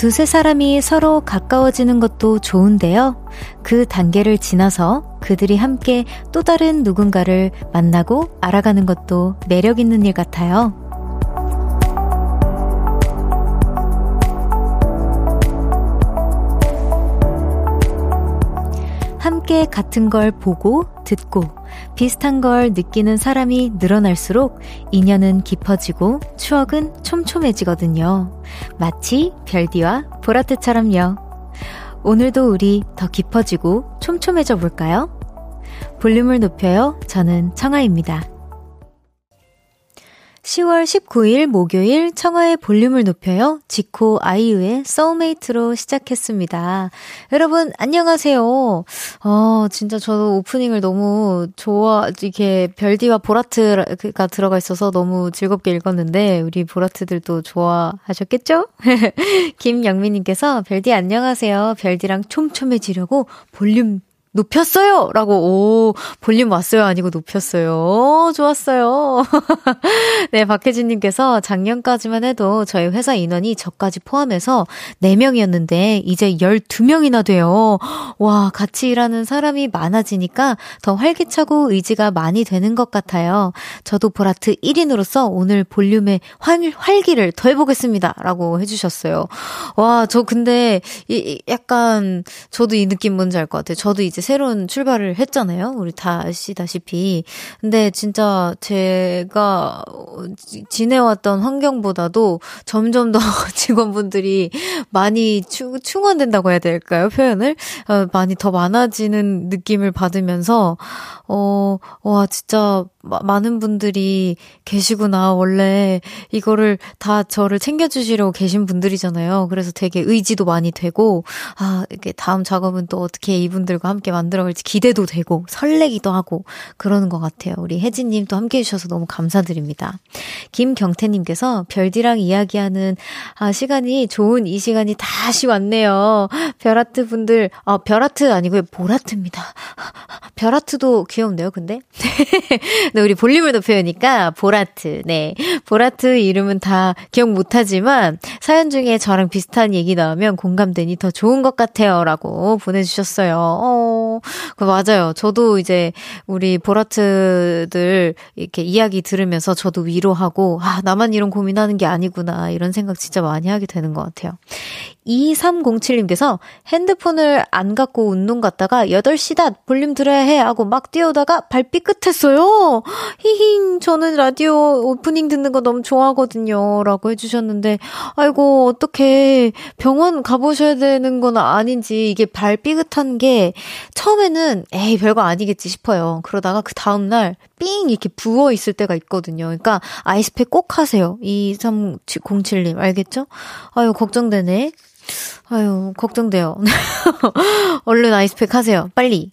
두세 사람이 서로 가까워지는 것도 좋은데요. 그 단계를 지나서 그들이 함께 또 다른 누군가를 만나고 알아가는 것도 매력 있는 일 같아요. 함께 같은 걸 보고 듣고 비슷한 걸 느끼는 사람이 늘어날수록 인연은 깊어지고 추억은 촘촘해지거든요. 마치 별디와 보라트처럼요. 오늘도 우리 더 깊어지고 촘촘해져 볼까요? 볼륨을 높여요. 저는 청아입니다. 10월 19일 목요일 청아의 볼륨을 높여요. 지코 아이유의 소울메이트로 시작했습니다. 여러분 안녕하세요. 진짜 저도 오프닝을 너무 이렇게 별디와 보라트가 들어가 있어서 너무 즐겁게 읽었는데 우리 보라트들도 좋아하셨겠죠? 김영민님께서 별디 안녕하세요. 별디랑 촘촘해지려고 볼륨 높였어요! 라고, 오, 볼륨 왔어요? 아니고 높였어요. 오, 좋았어요. 네, 박혜진님께서 작년까지만 해도 저희 회사 인원이 저까지 포함해서 4명이었는데 이제 12명이나 돼요. 와, 같이 일하는 사람이 많아지니까 더 활기차고 의지가 많이 되는 것 같아요. 저도 보라트 1인으로서 오늘 볼륨의 활기를 더해보겠습니다. 라고 해주셨어요. 와, 저 근데 약간 저도 이 느낌 뭔지 알 것 같아요. 저도 이제 새로운 출발을 했잖아요. 우리 다 아시다시피. 근데 진짜 제가 지내왔던 환경보다도 점점 더 직원분들이 많이 충원된다고 해야 될까요? 표현을? 많이 더 많아지는 느낌을 받으면서 와 진짜 많은 분들이 계시구나. 원래 이거를 다 저를 챙겨주시려고 계신 분들이잖아요. 그래서 되게 의지도 많이 되고 이게 다음 작업은 또 어떻게 이분들과 함께 만들어갈지 기대도 되고 설레기도 하고 그러는 것 같아요. 우리 혜진님도 함께 해주셔서 너무 감사드립니다. 김경태님께서 별디랑 이야기하는 시간이 좋은 이 시간이 다시 왔네요. 별아트 분들 별아트 아니고요. 보라트입니다. 별아트도 귀엽네요. 근데 네, 우리 볼륨을 높여니까 보라트. 네, 보라트 이름은 다 기억 못하지만 사연 중에 저랑 비슷한 얘기 나오면 공감되니 더 좋은 것 같아요. 라고 보내주셨어요. 맞아요. 저도 이제 우리 보라트들 이렇게 이야기 들으면서 저도 위로하고 나만 이런 고민하는 게 아니구나 이런 생각 진짜 많이 하게 되는 것 같아요. 2307님께서 핸드폰을 안 갖고 운동 갔다가 8시다 볼륨 들어야 해 하고 막 뛰어오다가 발 삐끗했어요. 히힝 저는 라디오 오프닝 듣는 거 너무 좋아하거든요. 라고 해주셨는데 아이고 어떡해 병원 가보셔야 되는 건 아닌지 이게 발 삐끗한 게 처음에는 에이 별거 아니겠지 싶어요. 그러다가 그 다음날 삥 이렇게 부어있을 때가 있거든요. 그러니까 아이스팩 꼭 하세요. 2307님 알겠죠? 아유 걱정되네. 아유 걱정돼요. 얼른 아이스팩 하세요. 빨리.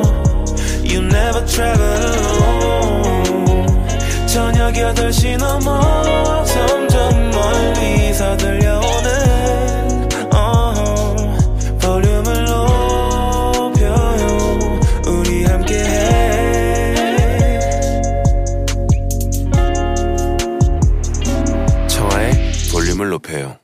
You never travel alone 저녁 8시 넘어 점점 멀리서 들려오는 볼륨을 높여요 우리 함께해 청아의 볼륨을 높여요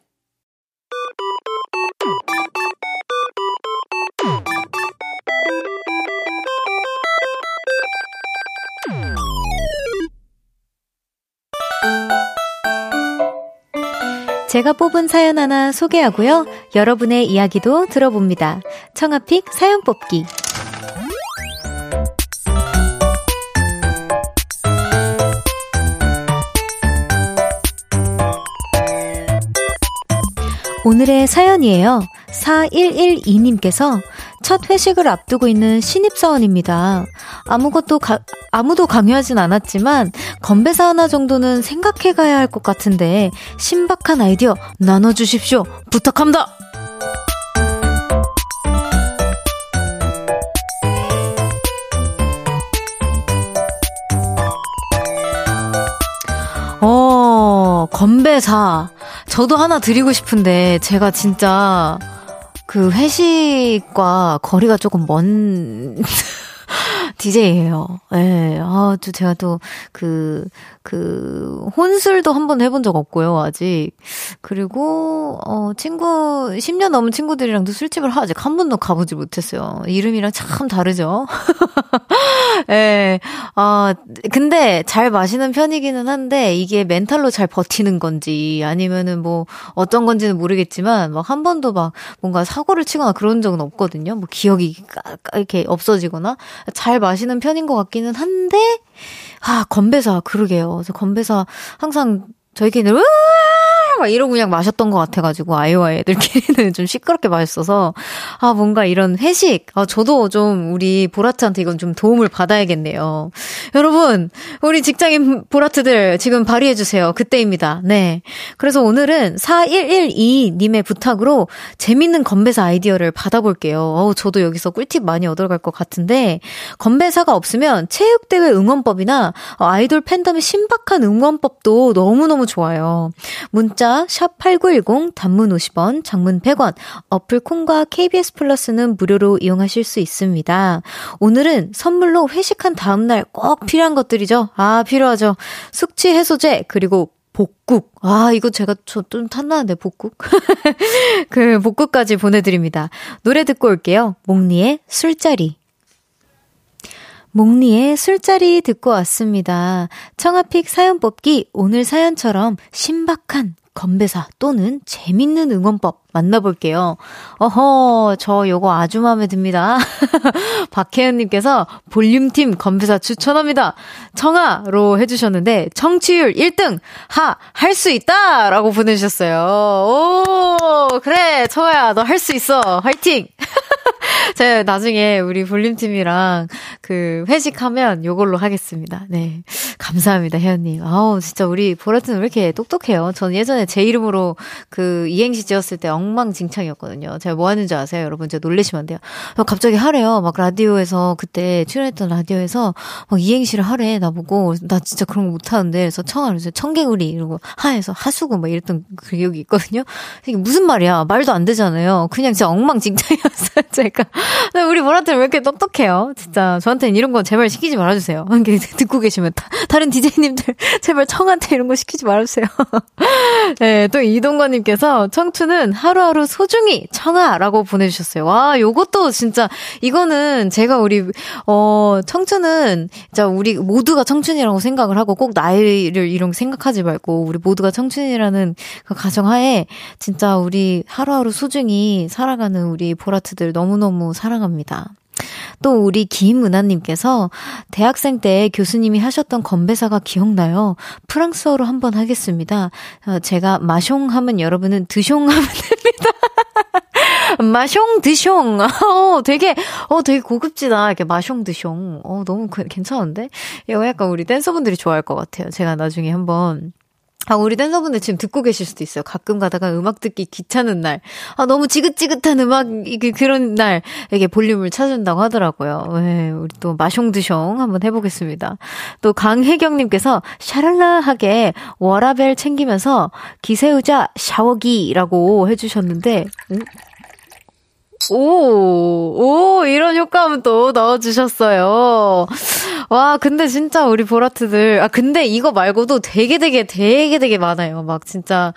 제가 뽑은 사연 하나 소개하고요. 여러분의 이야기도 들어봅니다. 청아픽 사연 뽑기. 오늘의 사연이에요. 4112님께서 첫 회식을 앞두고 있는 신입사원입니다. 아무도 강요하진 않았지만 건배사 하나 정도는 생각해가야 할 것 같은데 신박한 아이디어 나눠주십시오. 부탁합니다. 건배사. 저도 하나 드리고 싶은데 제가 진짜 그 회식과 거리가 조금 먼 DJ예요. 예. 아, 또 제가 또 혼술도 한 번 해본 적 없고요, 아직. 그리고 친구 10년 넘은 친구들이랑도 술집을 아직 한 번도 가보지 못했어요. 이름이랑 참 다르죠. 예. 아, 근데 잘 마시는 편이기는 한데 이게 멘탈로 잘 버티는 건지 아니면은 뭐 어떤 건지는 모르겠지만 막 한 번도 막 뭔가 사고를 치거나 그런 적은 없거든요. 뭐 기억이 이렇게 없어지거나 잘 마시는 편인 것 같기는 한데, 아, 건배사, 그러게요. 저 건배사, 항상 저희끼리는, 으아! 막 이러고 그냥 마셨던 것 같아가지고, 아이와 애들끼리는 좀 시끄럽게 마셨어서, 아, 뭔가 이런 회식, 아, 저도 좀 우리 보라트한테 이건 좀 도움을 받아야겠네요. 여러분, 우리 직장인 보라트들 지금 발휘해주세요. 그때입니다. 네. 그래서 오늘은 4112님의 부탁으로 재밌는 건배사 아이디어를 받아볼게요. 어우, 저도 여기서 꿀팁 많이 얻어갈 것 같은데, 건배사가 없으면 체육대회 응원법이나 아이돌 팬덤의 신박한 응원법도 너무너무 좋아요. 문자 샵 8910 단문 50원, 장문 100원, 어플 콩과 KBS 플러스는 무료로 이용하실 수 있습니다. 오늘은 선물로 회식한 다음날 꼭 필요한 것들이죠. 아, 필요하죠. 숙취 해소제 그리고 복국. 아, 이거 제가 좀 탐나는데 복국. 그 복국까지 보내드립니다. 노래 듣고 올게요. 목리의 술자리. 목리의 술자리 듣고 왔습니다. 청아픽 사연 뽑기 오늘 사연처럼 신박한 건배사 또는 재밌는 응원법 만나볼게요. 어허, 저 요거 아주 마음에 듭니다. 박혜은님께서 볼륨팀 건배사 추천합니다. 청아로 해주셨는데 청취율 1등 하, 할 수 있다! 라고 보내주셨어요. 오, 그래, 청아야, 너 할 수 있어. 화이팅! 제가 나중에 우리 볼륨팀이랑 그 회식하면 요걸로 하겠습니다. 네. 감사합니다, 혜연님. 아우, 진짜 우리 보라트는 왜 이렇게 똑똑해요? 전 예전에 제 이름으로 그 이행시 지었을 때 엉망진창이었거든요. 제가 뭐 하는 줄 아세요? 여러분, 제가 놀라시면 안 돼요. 갑자기 하래요. 막 라디오에서, 그때 출연했던 라디오에서 막 이행시를 하래, 나보고. 나 진짜 그런 거 못하는데. 그래서 청아면서 청개구리 이러고 하에서 하수구 막 이랬던 기억이 있거든요. 이게 무슨 말이야? 말도 안 되잖아요. 그냥 진짜 엉망진창이었어요, 제가. 우리 보라트는 왜 이렇게 똑똑해요? 진짜. 저한테는 이런 거 제발 시키지 말아주세요. 듣고 계시면 다른 DJ님들 제발 청한테 이런 거 시키지 말아주세요. 네, 또 이동관님께서 청춘은 하루하루 소중히 청아라고 보내주셨어요. 와, 요것도 진짜 이거는 제가 우리 청춘은 진짜 우리 모두가 청춘이라고 생각을 하고 꼭 나이를 이런 생각하지 말고 우리 모두가 청춘이라는 그 가정하에 진짜 우리 하루하루 소중히 살아가는 우리 보라트들 너무너무 사랑합니다. 또 우리 김은아님께서 대학생 때 교수님이 하셨던 건배사가 기억나요. 프랑스어로 한번 하겠습니다. 제가 마숑 하면 여러분은 드숑 하면 됩니다. 마숑 드숑. 되게 고급지다. 이렇게 마숑 드숑. 너무 괜찮은데? 이거 약간 우리 댄서분들이 좋아할 것 같아요. 제가 나중에 한번. 아, 우리 댄서분들 지금 듣고 계실 수도 있어요. 가끔 가다가 음악 듣기 귀찮은 날, 아, 너무 지긋지긋한 음악, 그런 날, 이렇게 볼륨을 찾은다고 하더라고요. 네, 우리 또 마숑드숑 한번 해보겠습니다. 또 강혜경님께서 샤랄라하게 워라벨 챙기면서 기세우자 샤워기라고 해주셨는데, 오, 이런 효과음 또 넣어주셨어요. 와, 근데 진짜 우리 보라트들, 아, 근데 이거 말고도 되게 많아요. 막 진짜,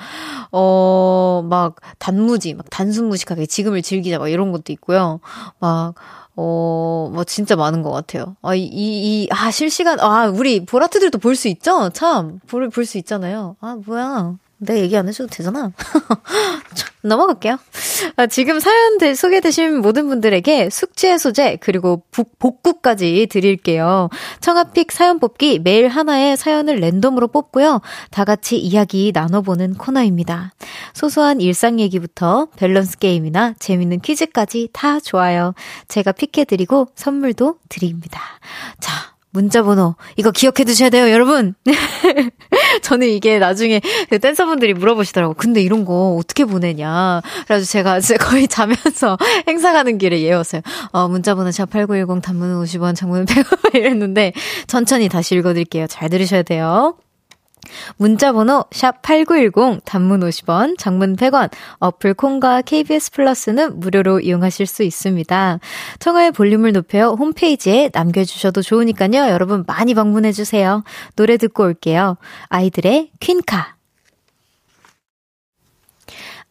막 단무지, 막 단순무식하게 지금을 즐기자, 막 이런 것도 있고요. 막, 뭐 진짜 많은 것 같아요. 실시간, 우리 보라트들도 볼 수 있죠? 참, 볼 수 있잖아요. 아, 뭐야. 내 얘기 안 해줘도 되잖아. 넘어갈게요. 지금 사연 소개되신 모든 분들에게 숙취 해소제 그리고 복구까지 드릴게요. 청아픽 사연 뽑기, 매일 하나의 사연을 랜덤으로 뽑고요. 다 같이 이야기 나눠보는 코너입니다. 소소한 일상 얘기부터 밸런스 게임이나 재밌는 퀴즈까지 다 좋아요. 제가 픽해드리고 선물도 드립니다. 자, 문자 번호 이거 기억해 두셔야 돼요, 여러분. 저는 이게 나중에 댄서분들이 물어보시더라고요. 근데 이런 거 어떻게 보내냐. 그래서 제가 거의 자면서 행사 가는 길에 예웠어요. 문자 번호 #8910 단문은 50원, 장문은 100원 이랬는데 천천히 다시 읽어드릴게요. 잘 들으셔야 돼요. 문자번호 샵8910 단문 50원, 장문 100원, 어플 콩과 KBS 플러스는 무료로 이용하실 수 있습니다. 청아의 볼륨을 높여 홈페이지에 남겨주셔도 좋으니까요. 여러분 많이 방문해주세요. 노래 듣고 올게요. 아이들의 퀸카.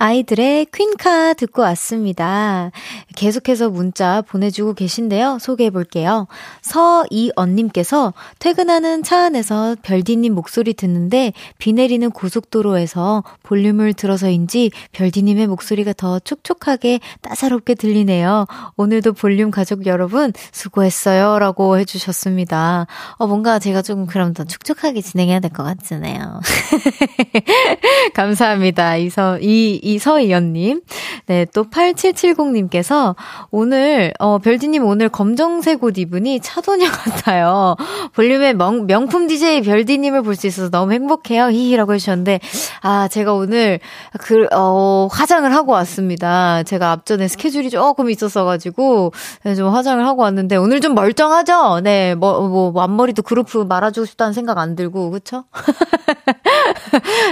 아이들의 퀸카 듣고 왔습니다. 계속해서 문자 보내주고 계신데요. 소개해볼게요. 서이언님께서 퇴근하는 차 안에서 별디님 목소리 듣는데 비 내리는 고속도로에서 볼륨을 들어서인지 별디님의 목소리가 더 촉촉하게 따사롭게 들리네요. 오늘도 볼륨 가족 여러분 수고했어요 라고 해주셨습니다. 뭔가 제가 조금 그럼 더 촉촉하게 진행해야 될 것 같으네요. 감사합니다. 서이연님. 네, 또 8770님께서 오늘, 별디님 오늘 검정색 옷 입으니 차도녀 같아요. 볼륨의 명품 DJ 별디님을 볼 수 있어서 너무 행복해요. 히히라고 해주셨는데, 아, 제가 오늘 화장을 하고 왔습니다. 제가 앞전에 스케줄이 조금 있었어가지고, 네, 좀 화장을 하고 왔는데, 오늘 좀 멀쩡하죠? 네, 앞머리도 그루프 말아주고 싶다는 생각 안 들고, 그쵸?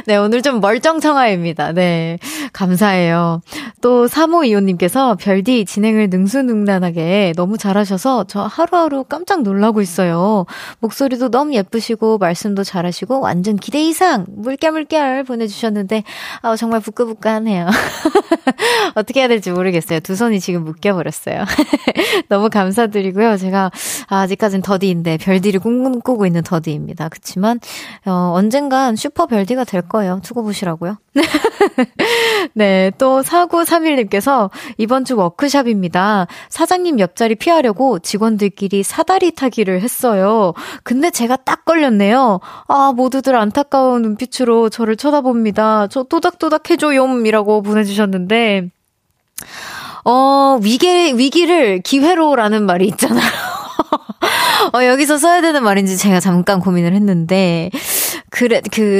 네, 오늘 좀 멀쩡청아입니다. 네. 감사해요. 또 3525님께서 별디 진행을 능수능란하게 너무 잘하셔서 저 하루하루 깜짝 놀라고 있어요. 목소리도 너무 예쁘시고 말씀도 잘하시고 완전 기대 이상 물결물결 보내주셨는데 정말 부끄부끄하네요. 어떻게 해야 될지 모르겠어요. 두 손이 지금 묶여버렸어요. 너무 감사드리고요. 제가 아직까지는 더디인데 별디를 꿈꾸고 있는 더디입니다. 그렇지만 언젠간 슈퍼 별디가 될 거예요. 두고 보시라고요. 네, 또 4931님께서 이번 주 워크샵입니다. 사장님 옆자리 피하려고 직원들끼리 사다리 타기를 했어요. 근데 제가 딱 걸렸네요. 아, 모두들 안타까운 눈빛으로 저를 쳐다봅니다. 저 또닥또닥 해줘요이라고 보내주셨는데 위기를 기회로라는 말이 있잖아요. 여기서 써야 되는 말인지 제가 잠깐 고민을 했는데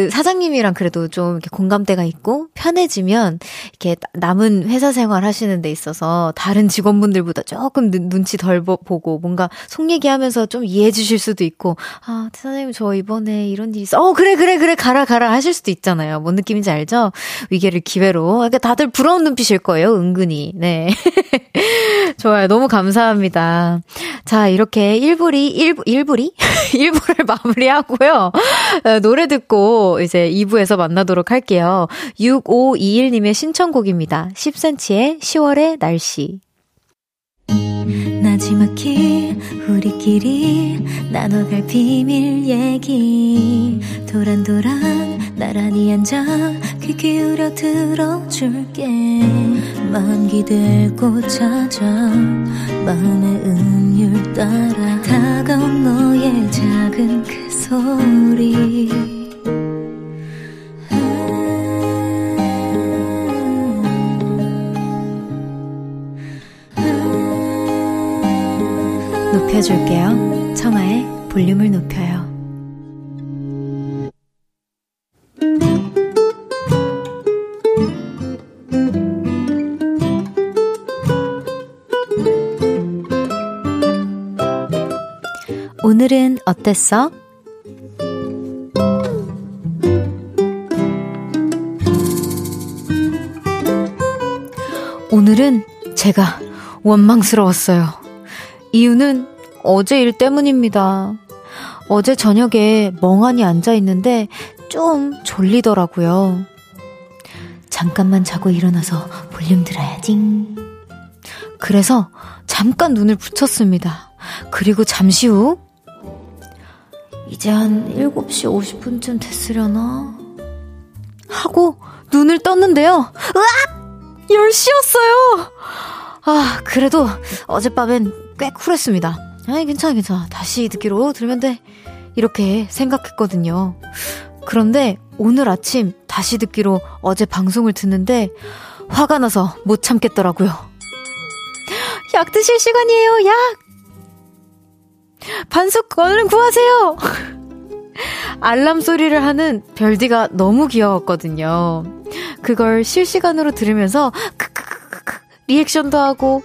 사장님이랑 그래도 좀 이렇게 공감대가 있고 편해지면 이렇게 남은 회사 생활 하시는 데 있어서 다른 직원분들보다 조금 눈치 덜 보고 뭔가 속 얘기하면서 좀 이해해 주실 수도 있고, 아, 사장님 저 이번에 이런 일이 있어. 그래 가라 하실 수도 있잖아요. 뭔 느낌인지 알죠? 위기를 기회로. 그러니까 다들 부러운 눈빛일 거예요. 은근히. 네. 좋아요. 너무 감사합니다. 자, 이렇게 1부를 마무리하고요. 노래 듣고 이제 2부에서 만나도록 할게요. 6521님의 신청곡입니다. 10cm의 10월의 날씨. 나지막히 우리끼리 나눠갈 비밀 얘기 도란도란 나란히 앉아 귀 기울여 들어줄게 마음 기대고 찾아 마음의 음율 따라 다가온 너의 작은 그 소리 높여줄게요. 청아의 볼륨을 높여요. 오늘은 어땠어? 오늘은 제가 원망스러웠어요. 이유는 어제 일 때문입니다. 어제 저녁에 멍하니 앉아있는데 좀 졸리더라고요. 잠깐만 자고 일어나서 볼륨 들어야지. 그래서 잠깐 눈을 붙였습니다. 그리고 잠시 후 이제 한 7시 50분쯤 됐으려나? 하고 눈을 떴는데요. 으악! 10시였어요. 아, 그래도 어젯밤엔 꽤 쿨했습니다. 아이, 괜찮아, 괜찮아. 다시 듣기로 들면 돼. 이렇게 생각했거든요. 그런데 오늘 아침 다시 듣기로 어제 방송을 듣는데 화가 나서 못 참겠더라고요. 약 드실 시간이에요, 약! 반숙 얼른 구하세요! 알람 소리를 하는 별디가 너무 귀여웠거든요. 그걸 실시간으로 들으면서 크크크크 리액션도 하고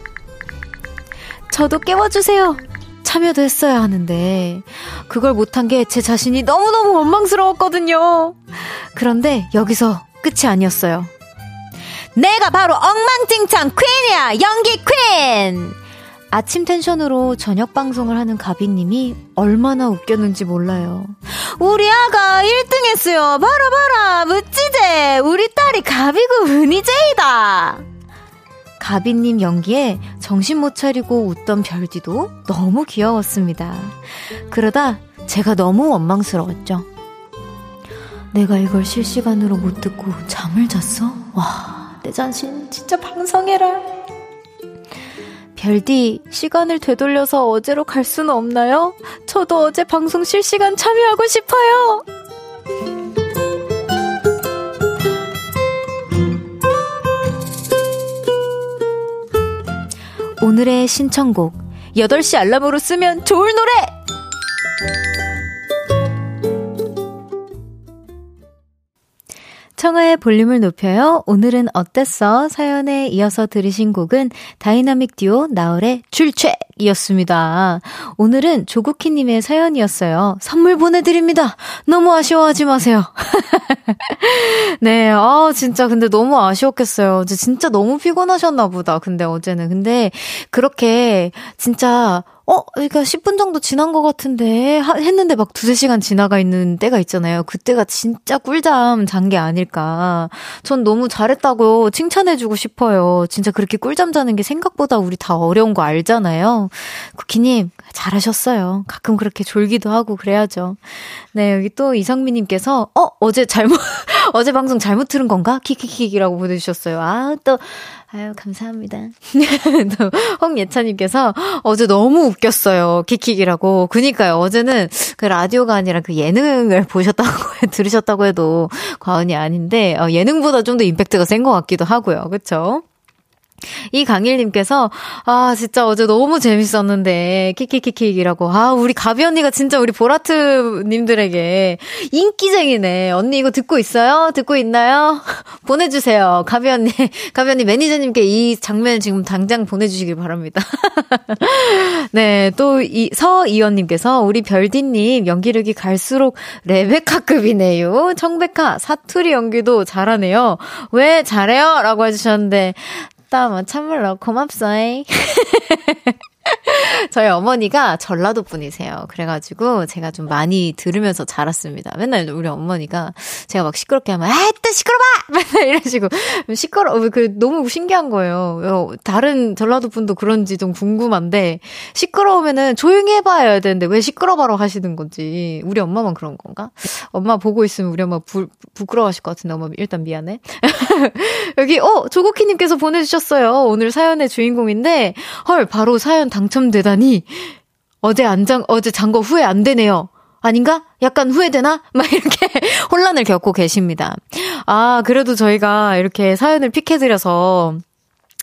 저도 깨워주세요! 참여도 했어야 하는데 그걸 못한 게 제 자신이 너무너무 원망스러웠거든요. 그런데 여기서 끝이 아니었어요. 내가 바로 엉망진창 퀸이야! 연기 퀸! 아침 텐션으로 저녁 방송을 하는 가비님이 얼마나 웃겼는지 몰라요. 우리 아가 1등 했어요. 봐라 멋지제. 우리 딸이 가비고 은희제이다. 가비님 연기에 정신 못 차리고 웃던 별디도 너무 귀여웠습니다. 그러다 제가 너무 원망스러웠죠. 내가 이걸 실시간으로 못 듣고 잠을 잤어? 와... 내 자신 진짜 방성해라. 별디, 시간을 되돌려서 어제로 갈 수는 없나요? 저도 어제 방송 실시간 참여하고 싶어요. 오늘의 신청곡 8시 알람으로 쓰면 좋을 노래! 청아의 볼륨을 높여요. 오늘은 어땠어? 사연에 이어서 들으신 곡은 다이나믹 듀오 나얼의 출첵이었습니다. 오늘은 조국희님의 사연이었어요. 선물 보내드립니다. 너무 아쉬워하지 마세요. 네, 아 진짜 근데 너무 아쉬웠겠어요. 어제 진짜 너무 피곤하셨나 보다. 근데 어제는 근데 그렇게 진짜. 그러니까 10분 정도 지난 것 같은데 했는데 막 2-3시간 지나가 있는 때가 있잖아요. 그때가 진짜 꿀잠 잔 게 아닐까. 전 너무 잘했다고 칭찬해주고 싶어요. 진짜 그렇게 꿀잠 자는 게 생각보다 우리 다 어려운 거 알잖아요. 쿠키님 잘하셨어요. 가끔 그렇게 졸기도 하고 그래야죠. 네, 여기 또 이상미님께서 어제 방송 잘못 들은 건가? 킥킥킥이라고 보내주셨어요. 아유, 감사합니다. 또 홍예찬님께서 어제 너무 웃겼어요. 킥킥이라고. 그니까요. 어제는 그 라디오가 아니라 그 예능을 들으셨다고 해도 과언이 아닌데, 예능보다 좀 더 임팩트가 센 것 같기도 하고요. 그쵸? 이강일님께서 아 진짜 어제 너무 재밌었는데 킥킥킥킥이라고 아 우리 가비 언니가 진짜 우리 보라트님들에게 인기쟁이네. 언니 이거 듣고 있어요? 듣고 있나요? 보내주세요. 가비 언니 매니저님께 이 장면 지금 당장 보내주시길 바랍니다. 네, 또 서이원님께서 우리 별디님 연기력이 갈수록 레베카급이네요. 청백화 사투리 연기도 잘하네요. 왜 잘해요? 라고 해주셨는데 참물러 고맙소잉. 저희 어머니가 전라도 분이세요. 그래가지고 제가 좀 많이 들으면서 자랐습니다. 맨날 우리 어머니가 제가 막 시끄럽게 하면 에이 또 시끄러워! 맨날 이러시고 너무 신기한 거예요. 다른 전라도 분도 그런지 좀 궁금한데 시끄러우면은 조용히 해봐야 되는데 왜 시끄러워라 하시는 건지. 우리 엄마만 그런 건가? 엄마 보고 있으면 우리 엄마 부끄러워하실 것 같은데 엄마 일단 미안해. 여기 조국희님께서 보내주셨어요. 오늘 사연의 주인공인데 헐 바로 사연 당첨되다니 어제 잔 거 후회 안 되네요. 아닌가? 약간 후회되나? 막 이렇게 혼란을 겪고 계십니다. 아 그래도 저희가 이렇게 사연을 픽해드려서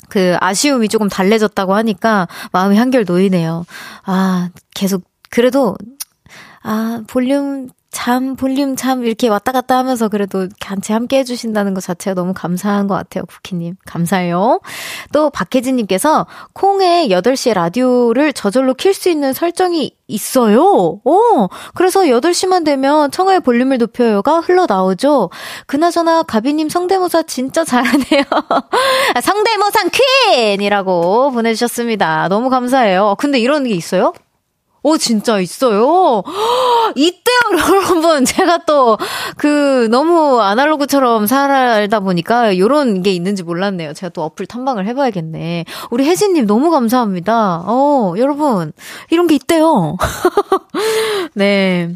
그 아쉬움이 조금 달래졌다고 하니까 마음이 한결 놓이네요. 아 계속 그래도 볼륨 참 이렇게 왔다 갔다 하면서 그래도 같이 함께 해주신다는 것 자체가 너무 감사한 것 같아요. 쿠키님 감사해요. 또 박혜진님께서 콩에 8시에 라디오를 저절로 킬 수 있는 설정이 있어요. 그래서 8시만 되면 청아의 볼륨을 높여요가 흘러나오죠. 그나저나 가비님 성대모사 진짜 잘하네요. 성대모사 퀸이라고 보내주셨습니다. 너무 감사해요. 근데 이런 게 있어요? 진짜 있어요? 이때요, 여러분. 제가 또, 너무 아날로그처럼 살다 보니까, 요런 게 있는지 몰랐네요. 제가 또 어플 탐방을 해봐야겠네. 우리 혜진님 너무 감사합니다. 여러분. 이런 게 있대요. 네.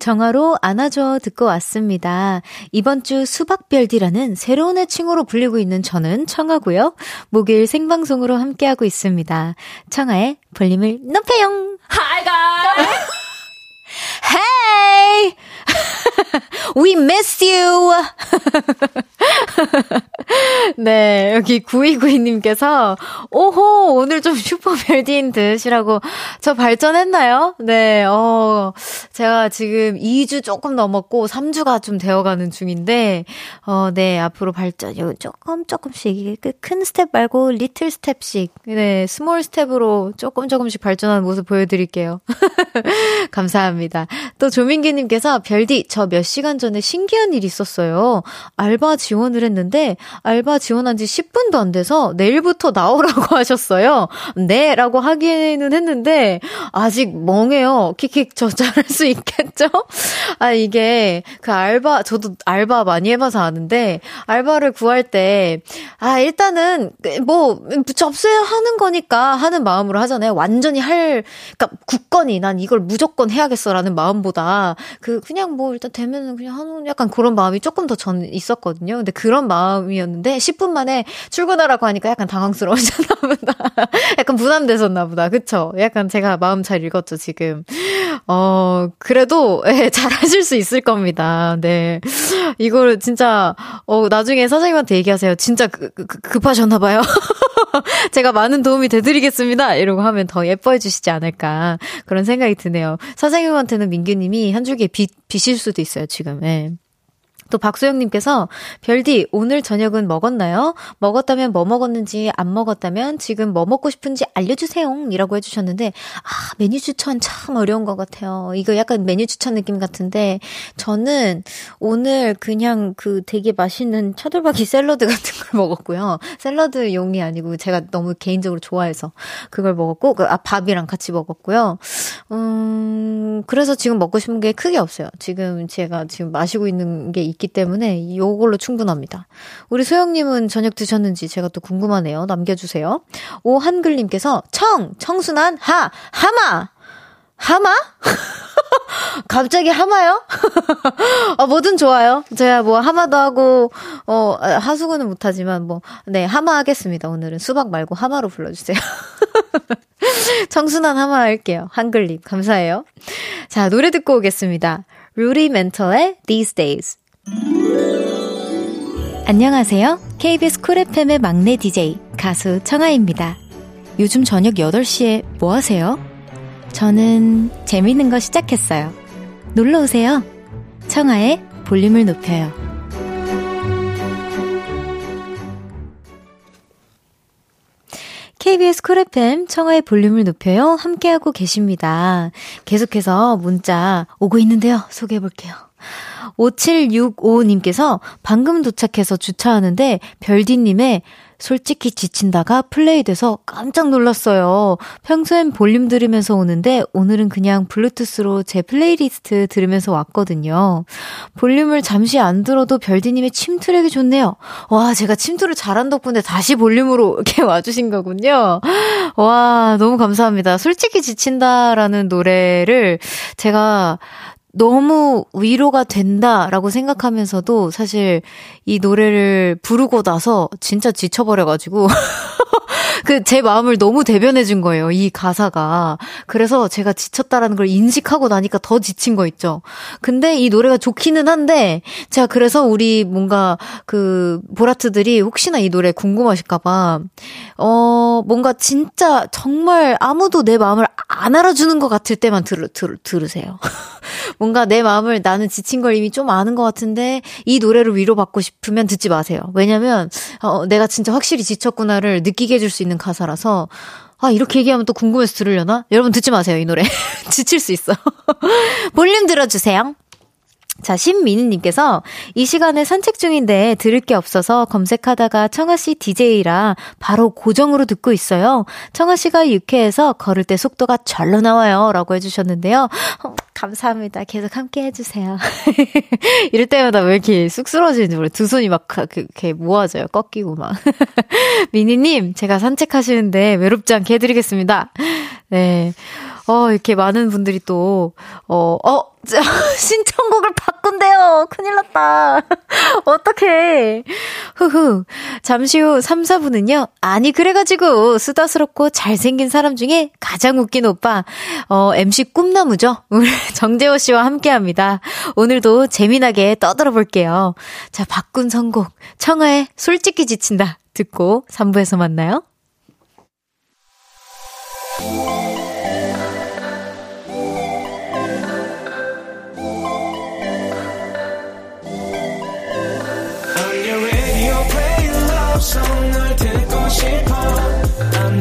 정화로 안아줘 듣고 왔습니다. 이번 주 수박별디라는 새로운 애칭으로 불리고 있는 저는 청아고요. 목요일 생방송으로 함께하고 있습니다. 청아의 볼륨을 높여요. Hi guys. Hey. We miss you. 네, 여기 9292님께서 오호 오늘 좀 슈퍼별디인 듯이라고 저 발전했나요? 네, 제가 지금 2주 조금 넘었고 3주가 좀 되어가는 중인데 네, 앞으로 발전이 조금씩 큰 스텝 말고 리틀 스텝씩 네, 스몰 스텝으로 조금씩 발전하는 모습 보여드릴게요. 감사합니다. 또 조민기님께서 별디 저 몇 시간 전에 신기한 일이 있었어요. 알바 지원을 했는데 알바 지원한 지 10분도 안 돼서 내일부터 나오라고 하셨어요. 네 라고 하기는 했는데 아직 멍해요. 킥킥 저 잘할 수 있겠죠? 아 이게 그 알바 저도 알바 많이 해봐서 아는데 알바를 구할 때 아 일단은 뭐 접수하는 거니까 하는 마음으로 하잖아요. 완전히 그러니까 굳건히 난 이걸 무조건 해야겠어라는 마음보다 그냥 뭐 일단 되면은 그냥 하는 약간 그런 마음이 조금 더 전 있었거든요. 근데 그런 마음이었는데 10분 만에 출근하라고 하니까 약간 당황스러우셨나 보다. 약간 부담되셨나 보다. 그쵸? 약간 제가 마음 잘 읽었죠 지금. 그래도 네, 잘하실 수 있을 겁니다. 네, 이걸 진짜 나중에 선생님한테 얘기하세요. 진짜 급하셨나 봐요. 제가 많은 도움이 돼드리겠습니다. 이러고 하면 더 예뻐해 주시지 않을까 그런 생각이 드네요. 선생님한테는 민규님이 한 줄기에 비실 수도 있어요 지금. 네. 또 박소영님께서 별디 오늘 저녁은 먹었나요? 먹었다면 뭐 먹었는지 안 먹었다면 지금 뭐 먹고 싶은지 알려주세요 이라고 해주셨는데 아 메뉴 추천 참 어려운 것 같아요. 이거 약간 메뉴 추천 느낌 같은데 저는 오늘 그냥 그 되게 맛있는 차돌박이 샐러드 같은 걸 먹었고요. 샐러드용이 아니고 제가 너무 개인적으로 좋아해서 그걸 먹었고 밥이랑 같이 먹었고요. 그래서 지금 먹고 싶은 게 크게 없어요. 지금 제가 지금 마시고 있는 게 있기 때문에 이걸로 충분합니다. 우리 소영님은 저녁 드셨는지 제가 또 궁금하네요. 남겨주세요. 오한글님께서 청순한 하마? 갑자기 하마요? 뭐든 좋아요. 제가 뭐 하마도 하고 하수구는 못하지만 뭐 네 하마 하겠습니다. 오늘은 수박 말고 하마로 불러주세요. 청순한 하마 할게요. 한글님 감사해요. 자 노래 듣고 오겠습니다. 루디멘털의 These Days. 안녕하세요. KBS 쿨FM의 막내 DJ 가수 청아입니다. 요즘 저녁 8시에 뭐 하세요? 저는 재밌는 거 시작했어요. 놀러오세요. 청아의 볼륨을 높여요. KBS 쿨 FM 청아의 볼륨을 높여요. 함께하고 계십니다. 계속해서 문자 오고 있는데요. 소개해볼게요. 5765님께서 방금 도착해서 주차하는데 별디님의 솔직히 지친다가 플레이돼서 깜짝 놀랐어요. 평소엔 볼륨 들으면서 오는데 오늘은 그냥 블루투스로 제 플레이리스트 들으면서 왔거든요. 볼륨을 잠시 안 들어도 별디님의 침 트랙이 좋네요. 와 제가 침투를 잘한 덕분에 다시 볼륨으로 이렇게 와주신 거군요. 와 너무 감사합니다. 솔직히 지친다라는 노래를 제가 너무 위로가 된다라고 생각하면서도 사실 이 노래를 부르고 나서 진짜 지쳐버려가지고 그 제 마음을 너무 대변해준 거예요 이 가사가. 그래서 제가 지쳤다라는 걸 인식하고 나니까 더 지친 거 있죠. 근데 이 노래가 좋기는 한데 제가 그래서 우리 뭔가 그 보라트들이 혹시나 이 노래 궁금하실까봐 뭔가 진짜 정말 아무도 내 마음을 안 알아주는 것 같을 때만 들으세요. 뭔가 내 마음을 나는 지친 걸 이미 좀 아는 것 같은데 이 노래를 위로받고 싶으면 듣지 마세요. 왜냐면 내가 진짜 확실히 지쳤구나를 느끼게 해줄 수 있는 가사라서 아 이렇게 얘기하면 또 궁금해서 들으려나? 여러분 듣지 마세요 이 노래. 지칠 수 있어. 볼륨 들어주세요. 자, 신민희님께서 이 시간에 산책 중인데 들을 게 없어서 검색하다가 청아씨 DJ라 바로 고정으로 듣고 있어요. 청아씨가 유쾌해서 걸을 때 속도가 절로 나와요. 라고 해주셨는데요. 감사합니다. 계속 함께 해주세요. 이럴 때마다 왜 이렇게 쑥스러워지는지 모르겠어요. 두 손이 막 이렇게 모아져요. 꺾이고 막. 민희님, 제가 산책하시는데 외롭지 않게 해드리겠습니다. 네. 이렇게 많은 분들이 또, 신청곡을 바꾼대요. 큰일 났다. 어떡해. 후후. 잠시 후 3, 4부는요. 아니, 그래가지고 수다스럽고 잘생긴 사람 중에 가장 웃긴 오빠, MC 꿈나무죠. 우리 정재호 씨와 함께합니다. 오늘도 재미나게 떠들어 볼게요. 자, 바꾼 선곡. 청아의 솔직히 지친다. 듣고 3부에서 만나요. I'm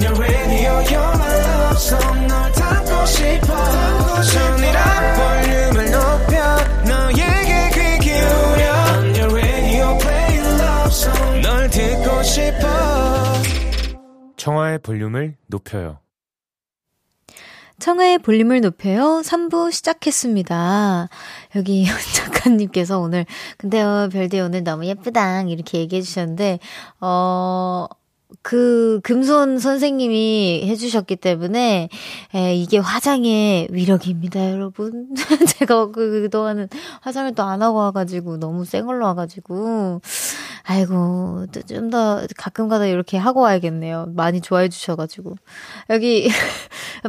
your radio, you're my love song. 널 담고 싶어. Turn it up, 볼륨을 높여. 너에게 귀 기울여. I'm your radio, play your love song. 널 듣고 싶어. 청아의 볼륨을 높여요. 청아의 볼륨을 높여요. 3부 시작했습니다. 여기 작가님께서 오늘 근데요 별디 오늘 너무 예쁘당 이렇게 얘기해 주셨는데 그 금손 선생님이 해주셨기 때문에 이게 화장의 위력입니다, 여러분. 제가 그동안은 화장을 또 안 하고 와가지고 너무 센 걸로 와가지고 아이고 또 좀 더 가끔가다 이렇게 하고 와야겠네요. 많이 좋아해 주셔가지고 여기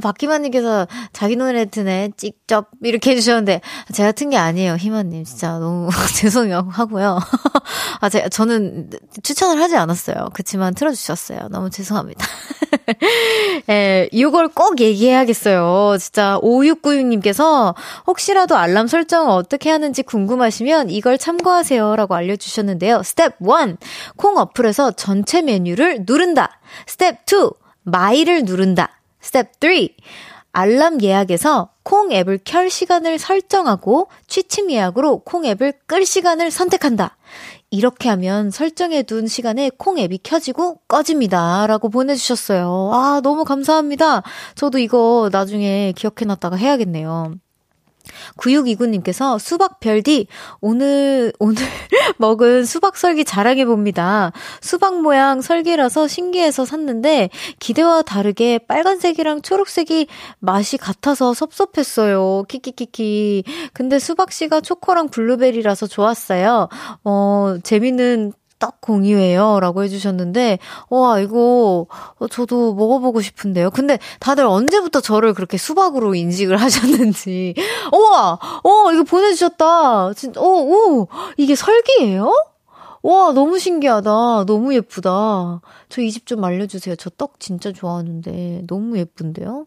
박희만님께서 자기 노래 트네 찍접 이렇게 해주셨는데 제가 튼 게 아니에요, 희만님 진짜 너무 죄송해요 하고요. 저는 추천을 하지 않았어요. 그치만 틀어주셨어요. 너무 죄송합니다. 예, 이걸 꼭 얘기해야겠어요. 진짜 5696님께서 혹시라도 알람 설정을 어떻게 하는지 궁금하시면 이걸 참고하세요 라고 알려주셨는데요. 스텝 1. 콩 어플에서 전체 메뉴를 누른다. 스텝 2. 마이를 누른다. 스텝 3. 알람 예약에서 콩 앱을 켤 시간을 설정하고 취침 예약으로 콩 앱을 끌 시간을 선택한다. 이렇게 하면 설정해둔 시간에 콩 앱이 켜지고 꺼집니다. 라고 보내주셨어요. 아, 너무 감사합니다. 저도 이거 나중에 기억해놨다가 해야겠네요. 9629님께서 수박 별디 오늘 먹은 수박 설기 자랑해봅니다. 수박 모양 설기라서 신기해서 샀는데 기대와 다르게 빨간색이랑 초록색이 맛이 같아서 섭섭했어요. 키키키키. 근데 수박씨가 초코랑 블루베리라서 좋았어요. 재미는 딱 공유해요. 라고 해주셨는데 와 이거 저도 먹어보고 싶은데요. 근데 다들 언제부터 저를 그렇게 수박으로 인식을 하셨는지 우와! 이거 보내주셨다. 진짜, 이게 설기예요? 와 너무 신기하다. 너무 예쁘다. 저 이 집 좀 알려주세요. 저 떡 진짜 좋아하는데 너무 예쁜데요?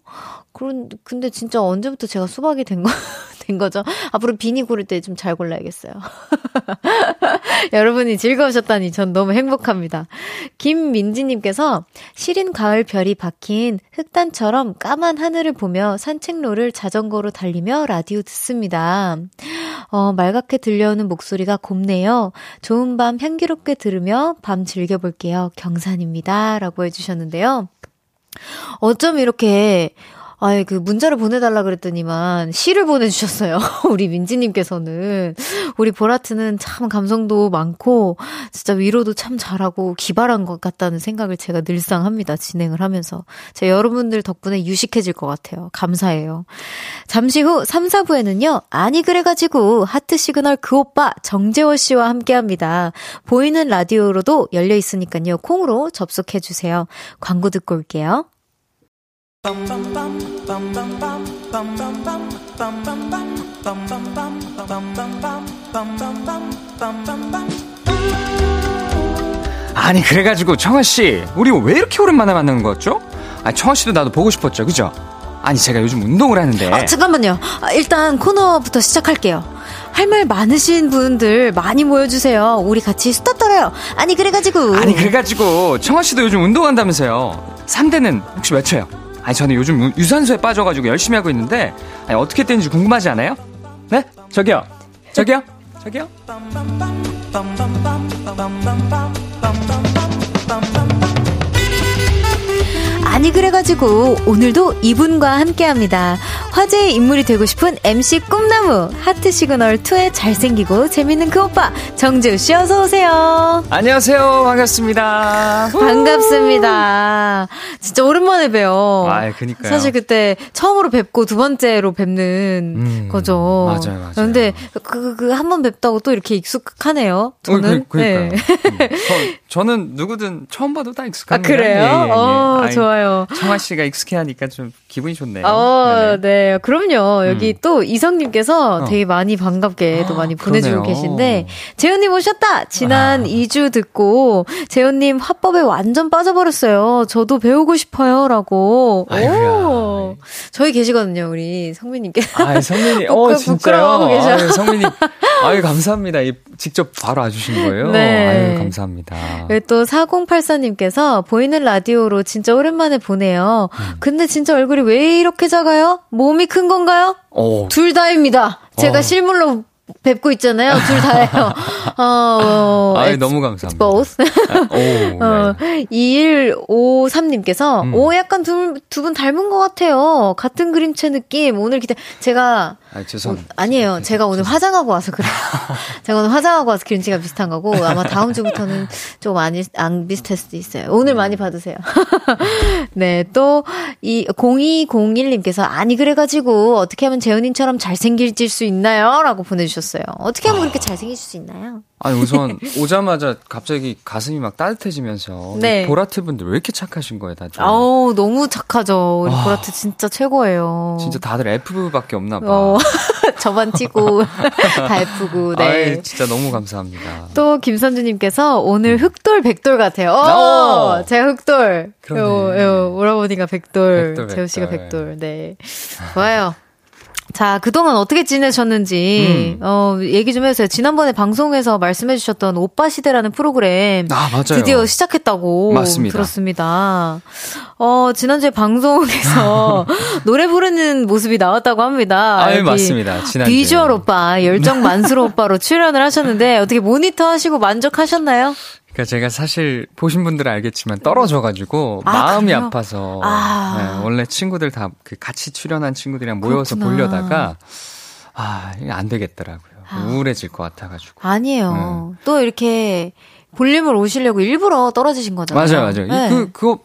근데 진짜 언제부터 제가 수박이 된 거죠? 앞으로 비니 고를 때 좀 잘 골라야겠어요. 여러분이 즐거우셨다니 전 너무 행복합니다. 김민지님께서 시린 가을 별이 박힌 흑단처럼 까만 하늘을 보며 산책로를 자전거로 달리며 라디오 듣습니다. 맑게 들려오는 목소리가 곱네요. 좋은 밤 향기롭게 들으며 밤 즐겨볼게요. 경산입니다. 라고 해주셨는데요. 어쩜 이렇게 그 문자를 보내달라 그랬더니만 시를 보내주셨어요. 우리 민지님께서는. 우리 보라트는 참 감성도 많고 진짜 위로도 참 잘하고 기발한 것 같다는 생각을 제가 늘상 합니다. 진행을 하면서. 제가 여러분들 덕분에 유식해질 것 같아요. 감사해요. 잠시 후 3, 4부에는요. 아니 그래가지고 하트 시그널 그 오빠 정재호 씨와 함께합니다. 보이는 라디오로도 열려있으니까요. 콩으로 접속해주세요. 광고 듣고 올게요. 아니 그래가지고 청아씨 우리 왜 이렇게 오랜만에 만나는 거였죠? 아니 청아씨도 나도 보고 싶었죠 그죠? 아니 제가 요즘 운동을 하는데 잠깐만요 일단 코너부터 시작할게요. 할 말 많으신 분들 많이 모여주세요. 우리 같이 수다 떨어요. 아니 그래가지고 청아씨도 요즘 운동한다면서요. 3대는 혹시 외쳐요? 아니 저는 요즘 유산소에 빠져가지고 열심히 하고 있는데 어떻게 되는지 궁금하지 않아요? 네? 저기요 저기요? 저기요? 아니 그래가지고 오늘도 이분과 함께합니다. 화제의 인물이 되고 싶은 MC 꿈나무 하트 시그널 2의 잘생기고 재밌는 그 오빠 정재호 씨 어서 오세요. 안녕하세요. 반갑습니다. 반갑습니다. 진짜 오랜만에 봬요. 아, 그니까요. 사실 그때 처음으로 뵙고 두 번째로 뵙는 거죠. 맞아요, 맞아요. 그런데 한 번 뵙다고 또 이렇게 익숙하네요. 저는. 그러니까요. 네. 저는 누구든 처음 봐도 다 익숙합니다. 아, 그래요? 예. 아이, 좋아요. 청아 씨가 익숙해하니까 좀 기분이 좋네요. 네, 그럼요. 여기 또 이성님께서 되게 많이 반갑게 또 많이 보내주고 그러네요. 계신데 재현님 오셨다! 지난 2주 듣고 재현님 화법에 완전 빠져버렸어요. 저도 배우고 싶어요. 라고. 오. 저희 계시거든요. 우리 성민님께서. 아, 성민님. 진짜요? 부끄러워하고 계셔. 아유, 성민님. 아유, 감사합니다. 직접 바로 와주신 거예요? 네. 아유, 감사합니다. 또 4084님께서 보이는 라디오로 진짜 오랜만에 보네요. 근데 진짜 얼굴이 왜 이렇게 작아요? 몸이 큰 건가요? 둘 다입니다. 제가 실물로 뵙고 있잖아요. 둘 다예요. 아이, 너무 감사합니다. 네. 2153님께서 약간 두 분 닮은 것 같아요. 같은 그림체 느낌. 오늘 제가 죄송합니다. 아니에요. 제가 오늘 화장하고 와서 그래요. 제가 오늘 화장하고 와서 그림체가 비슷한 거고 아마 다음 주부터는 좀 안 비슷할 수도 있어요. 오늘 많이 받으세요. 네, 또 이 0201님께서 아니 그래가지고 어떻게 하면 재현님처럼 잘생길질 수 있나요? 라고 보내주셨어요. 어떻게 하면 그렇게 잘생길 수 있나요? 아니 우선 오자마자 갑자기 가슴이 막 따뜻해지면서 네. 보라트 분들 왜 이렇게 착하신 거예요 다들? 아우 너무 착하죠. 우리 보라트 진짜 최고예요. 진짜 다들 F밖에 없나 봐. 저만 치고 다 F고. 네. 아이, 진짜 너무 감사합니다. 또 김선주님께서 오늘 흑돌 백돌 같아요. 제가 흑돌. 오라버니가 백돌. 재호 씨가 백돌. 네. 좋아요. 자, 그동안 어떻게 지내셨는지, 얘기 좀 해주세요. 지난번에 방송에서 말씀해주셨던 오빠 시대라는 프로그램. 아, 맞아요. 드디어 시작했다고. 맞습니다. 들었습니다. 지난주에 방송에서 노래 부르는 모습이 나왔다고 합니다. 아유, 맞습니다. 지난주에. 비주얼 오빠, 열정 만수로 오빠로 출연을 하셨는데, 어떻게 모니터 하시고 만족하셨나요? 그니까 제가 사실 보신 분들은 알겠지만 떨어져가지고 마음이 그래요? 아파서 네, 원래 친구들 다 같이 출연한 친구들이랑 모여서 보려다가 이게 안 되겠더라고요. 우울해질 것 같아가지고. 아니에요. 또 이렇게 볼륨을 오시려고 일부러 떨어지신 거잖아요. 맞아요. 네. 그거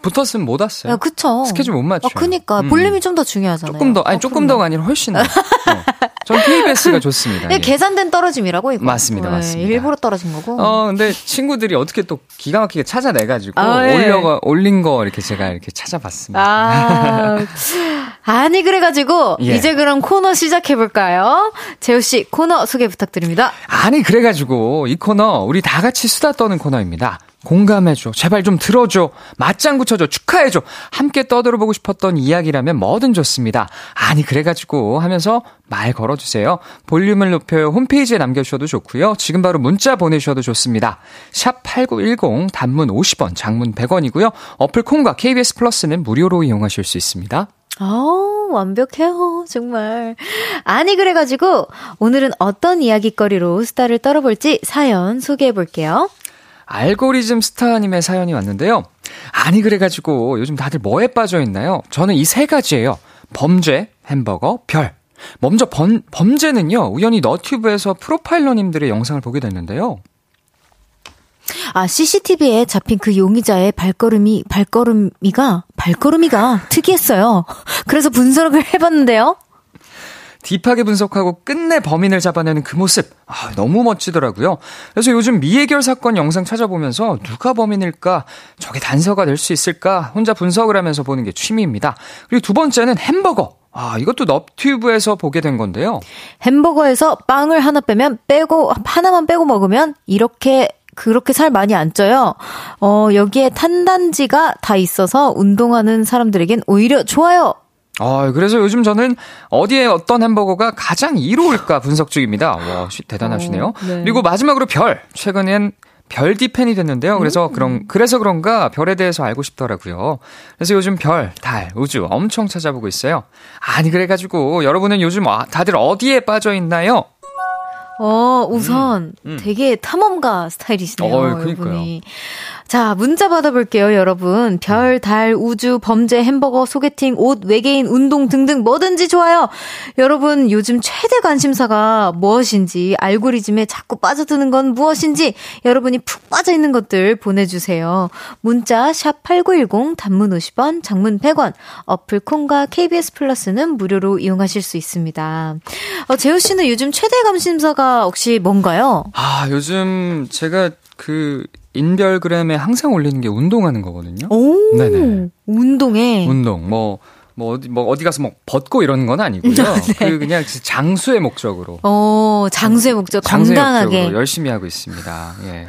붙었으면 못 왔어요. 야, 그쵸. 스케줄 못 맞춰요. 그니까. 볼륨이 좀 더 중요하잖아요. 조금 더가 아니라 훨씬 더. 전 KBS가 좋습니다. 네, 예. 계산된 떨어짐이라고 이거. 맞습니다. 네, 일부러 떨어진 거고. 근데 친구들이 어떻게 또 기가 막히게 찾아내가지고 올린 거 이렇게 제가 이렇게 찾아봤습니다. 아니 그래가지고 이제 그럼 코너 시작해볼까요? 재호 씨 코너 소개 부탁드립니다. 아니 그래가지고 이 코너 우리 다 같이 수다 떠는 코너입니다. 공감해줘, 제발 좀 들어줘, 맞장구 쳐줘, 축하해줘, 함께 떠들어보고 싶었던 이야기라면 뭐든 좋습니다. 아니 그래가지고 하면서 말 걸어주세요. 볼륨을 높여요 홈페이지에 남겨주셔도 좋고요. 지금 바로 문자 보내주셔도 좋습니다. 샵 8910 단문 50원, 장문 100원이고요. 어플 콩과 KBS 플러스는 무료로 이용하실 수 있습니다. 완벽해요 정말. 아니 그래가지고 오늘은 어떤 이야기거리로 수다를 떨어볼지 사연 소개해볼게요. 알고리즘 스타님의 사연이 왔는데요. 아니 그래가지고 요즘 다들 뭐에 빠져있나요? 저는 이 세 가지예요. 범죄, 햄버거, 별. 먼저 범죄는요. 우연히 너튜브에서 프로파일러님들의 영상을 보게 됐는데요. CCTV에 잡힌 그 용의자의 발걸음이가 특이했어요. 그래서 분석을 해봤는데요. 딥하게 분석하고 끝내 범인을 잡아내는 그 모습 너무 멋지더라고요. 그래서 요즘 미해결 사건 영상 찾아보면서 누가 범인일까? 저게 단서가 될 수 있을까? 혼자 분석을 하면서 보는 게 취미입니다. 그리고 두 번째는 햄버거. 이것도 너튜브에서 보게 된 건데요. 햄버거에서 빵을 하나 하나만 빼고 먹으면 그렇게 살 많이 안 쪄요. 여기에 탄단지가 다 있어서 운동하는 사람들에겐 오히려 좋아요. 그래서 요즘 저는 어디에 어떤 햄버거가 가장 이로울까 분석 중입니다. 와, 대단하시네요. 네. 그리고 마지막으로 별. 최근엔 별디 팬이 됐는데요. 그래서 그런가 별에 대해서 알고 싶더라고요. 그래서 요즘 별, 달, 우주 엄청 찾아보고 있어요. 아니 그래가지고 여러분은 요즘 다들 어디에 빠져있나요? 우선 되게 탐험가 스타일이시네요. 이분이. 자, 문자 받아볼게요, 여러분. 별, 달, 우주, 범죄, 햄버거, 소개팅, 옷, 외계인, 운동 등등 뭐든지 좋아요. 여러분, 요즘 최대 관심사가 무엇인지, 알고리즘에 자꾸 빠져드는 건 무엇인지, 여러분이 푹 빠져있는 것들 보내주세요. 문자 샵 8910, 단문 50원, 장문 100원, 어플 콩과 KBS 플러스는 무료로 이용하실 수 있습니다. 재호 씨는 요즘 최대 관심사가 혹시 뭔가요? 아, 요즘 제가 인별그램에 항상 올리는 게 운동하는 거거든요. 오, 네네. 운동에? 운동. 어디 가서 벗고 이러는 건 아니고요. 네. 그냥 장수의 목적으로. 장수의 목적. 건강하게. 목적으로 열심히 하고 있습니다. 예.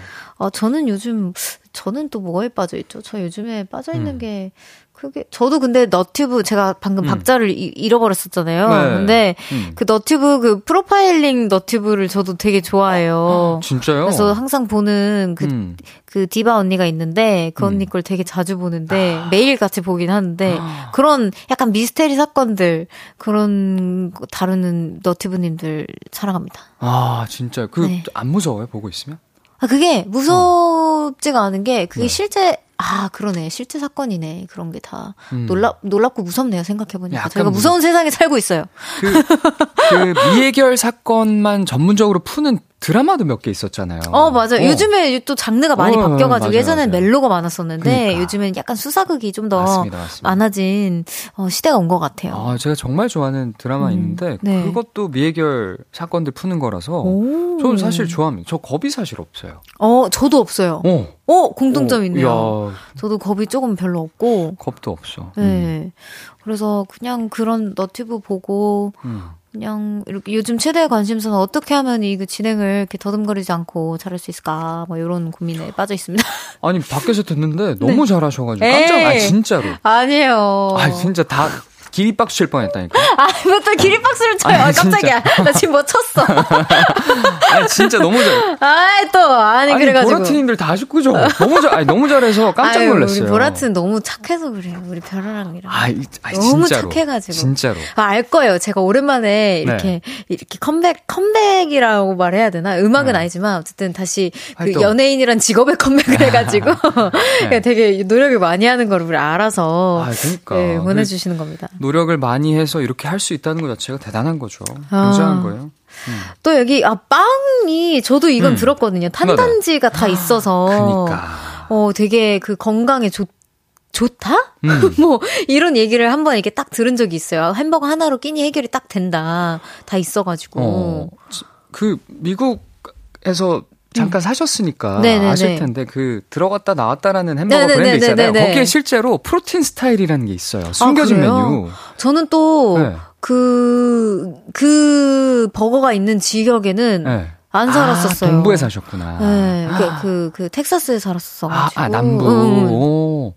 저는 요즘, 저는 또 뭐에 빠져있죠? 저 요즘에 빠져있는 게, 저도 근데 너튜브, 제가 방금 박자를 잃어버렸었잖아요. 네. 근데 그 너튜브, 프로파일링 너튜브를 저도 되게 좋아해요. 진짜요? 그래서 항상 보는 그 디바 언니가 있는데, 그 언니 걸 되게 자주 보는데, 매일 같이 보긴 하는데, 그런 약간 미스테리 사건들, 그런 거 다루는 너튜브님들 사랑합니다. 아, 진짜요? 네. 안 무서워요? 보고 있으면? 그게 무섭지가 않은 게, 그게 네. 실제, 그러네. 실제 사건이네. 그런 게 다. 놀랍고 무섭네요. 생각해보니까. 저희가 무서운 세상에 살고 있어요. 미해결 사건만 전문적으로 푸는 드라마도 몇 개 있었잖아요. 맞아요. 요즘에 또 장르가 많이 바뀌어가지고, 맞아요, 예전엔 맞아요. 멜로가 많았었는데, 그러니까. 요즘엔 약간 수사극이 좀 더 많아진 시대가 온 것 같아요. 제가 정말 좋아하는 드라마 있는데, 네. 그것도 미해결 사건들 푸는 거라서, 저는 사실 좋아합니다. 저 겁이 사실 없어요. 저도 없어요. 공통점 있네요. 저도 겁이 조금 별로 없고. 겁도 없어. 네. 그래서 그냥 그런 너튜브 보고, 그냥 이렇게 요즘 최대의 관심사는 어떻게 하면 이 진행을 이렇게 더듬거리지 않고 잘할 수 있을까, 이런 고민에 빠져 있습니다. 아니, 밖에서 듣는데 너무 네. 잘하셔가지고 깜짝. 진짜로. 아니에요. 진짜 다 기립박수 칠 뻔했다니까. 뭐 또 기립박수를 쳐요. 깜짝이야. 나 지금 뭐 쳤어. 진짜 너무 잘. 그래가지고. 보라트님들 다 아쉽고죠. 너무 잘해서 깜짝 놀랐어요. 우리 보라트는 너무 착해서 그래요. 우리 별아랑이랑. 너무 진짜로. 착해가지고. 진짜로. 알 거예요. 제가 오랜만에 이렇게 컴백이라고 말해야 되나? 음악은 아니지만 어쨌든 다시 연예인이란 직업에 컴백을 해가지고 되게 노력을 많이 하는 걸 우리 알아서 보내주시는 겁니다. 노력을 많이 해서 이렇게 할 수 있다는 것 자체가 대단한 거죠. 굉장한 거예요. 또 여기 빵이 저도 이건 들었거든요. 탄단지가 다 있어서 그러니까. 되게 건강에 좋다? 이런 얘기를 한번 이렇게 딱 들은 적이 있어요. 햄버거 하나로 끼니 해결이 딱 된다. 다 있어가지고. 미국에서 잠깐 사셨으니까 아실 텐데 들어갔다 나왔다라는 햄버거 브랜드 있잖아요. 거기에 실제로 프로틴 스타일이라는 게 있어요. 숨겨진 메뉴. 저는 또 버거가 있는 지역에는 안 살았었어요. 동부에 사셨구나. 네, 텍사스에 살았었어가지고. 남부.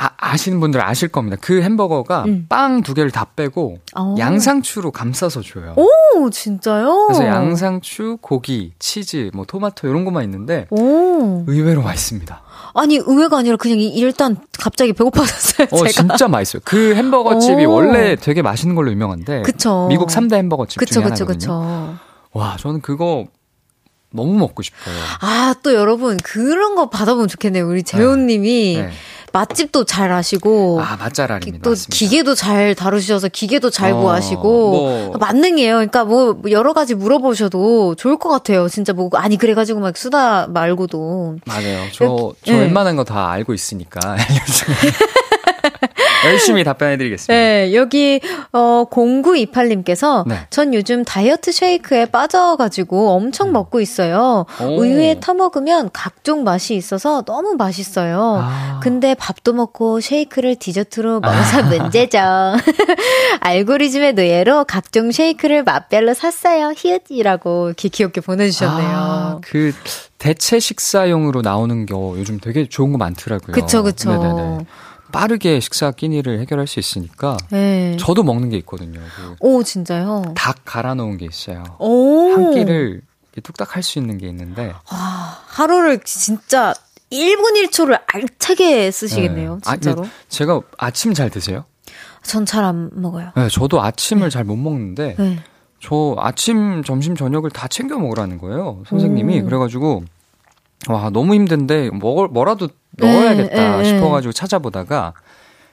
아시는 분들 아실 겁니다. 그 햄버거가 빵 두 개를 다 빼고 양상추로 감싸서 줘요. 오, 진짜요? 그래서 양상추, 고기, 치즈, 토마토 이런 것만 있는데 의외로 맛있습니다. 아니, 의외가 아니라 그냥 일단 갑자기 배고파졌어요. 제가. 진짜 맛있어요. 그 햄버거 집이 원래 되게 맛있는 걸로 유명한데 그쵸. 미국 3대 햄버거 집 중에 하나거든요. 와, 저는 그거 너무 먹고 싶어요. 또 여러분 그런 거 받아보면 좋겠네요. 우리 재훈님이. 네. 맛집도 잘 아시고. 맛잘 아닙니다. 또 맞습니다. 기계도 잘 다루셔서 기계도 잘 구하시고. 만능이에요. 그러니까 여러 가지 물어보셔도 좋을 것 같아요. 진짜 그래가지고 막 수다 말고도. 맞아요. 저 웬만한 거 다 알고 있으니까. 열심히 답변해드리겠습니다. 네, 여기 0928님께서 전 요즘 다이어트 쉐이크에 빠져가지고 엄청 먹고 있어요. 우유에 타먹으면 각종 맛이 있어서 너무 맛있어요. 근데 밥도 먹고 쉐이크를 디저트로 먹어서 문제죠. 알고리즘의 노예로 각종 쉐이크를 맛별로 샀어요. 히읗이라고 귀엽게 보내주셨네요. 대체 식사용으로 나오는 거 요즘 되게 좋은 거 많더라고요. 그쵸. 네네네. 빠르게 식사 끼니를 해결할 수 있으니까 저도 먹는 게 있거든요. 진짜요? 닭 갈아 놓은 게 있어요. 한 끼를 뚝딱 할 수 있는 게 있는데 하루를 진짜 1분 1초를 알차게 쓰시겠네요. 진짜로. 제가 아침 잘 드세요? 전 잘 안 먹어요. 저도 아침을 잘 못 먹는데 저 아침, 점심, 저녁을 다 챙겨 먹으라는 거예요, 선생님이. 그래가지고 와 너무 힘든데 뭐라도 넣어야겠다 싶어가지고 찾아보다가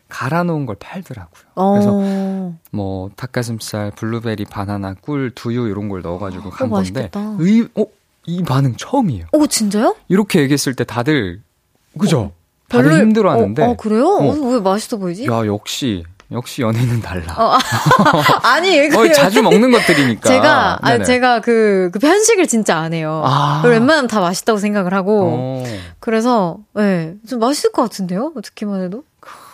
갈아 놓은 걸 팔더라고요. 그래서 뭐 닭가슴살, 블루베리, 바나나, 꿀, 두유 이런 걸 넣어가지고 간 건데 이 반응 처음이에요. 오 진짜요? 이렇게 얘기했을 때 다들 그죠? 다들 별로 힘들어하는데. 아 그래요? 왜 맛있어 보이지? 야 역시 연예인은 달라. 아니 그래요. 자주 먹는 것들이니까. 제가 그 편식을 진짜 안 해요. 웬만하면 다 맛있다고 생각을 하고. 그래서 좀 맛있을 것 같은데요. 듣기만 해도.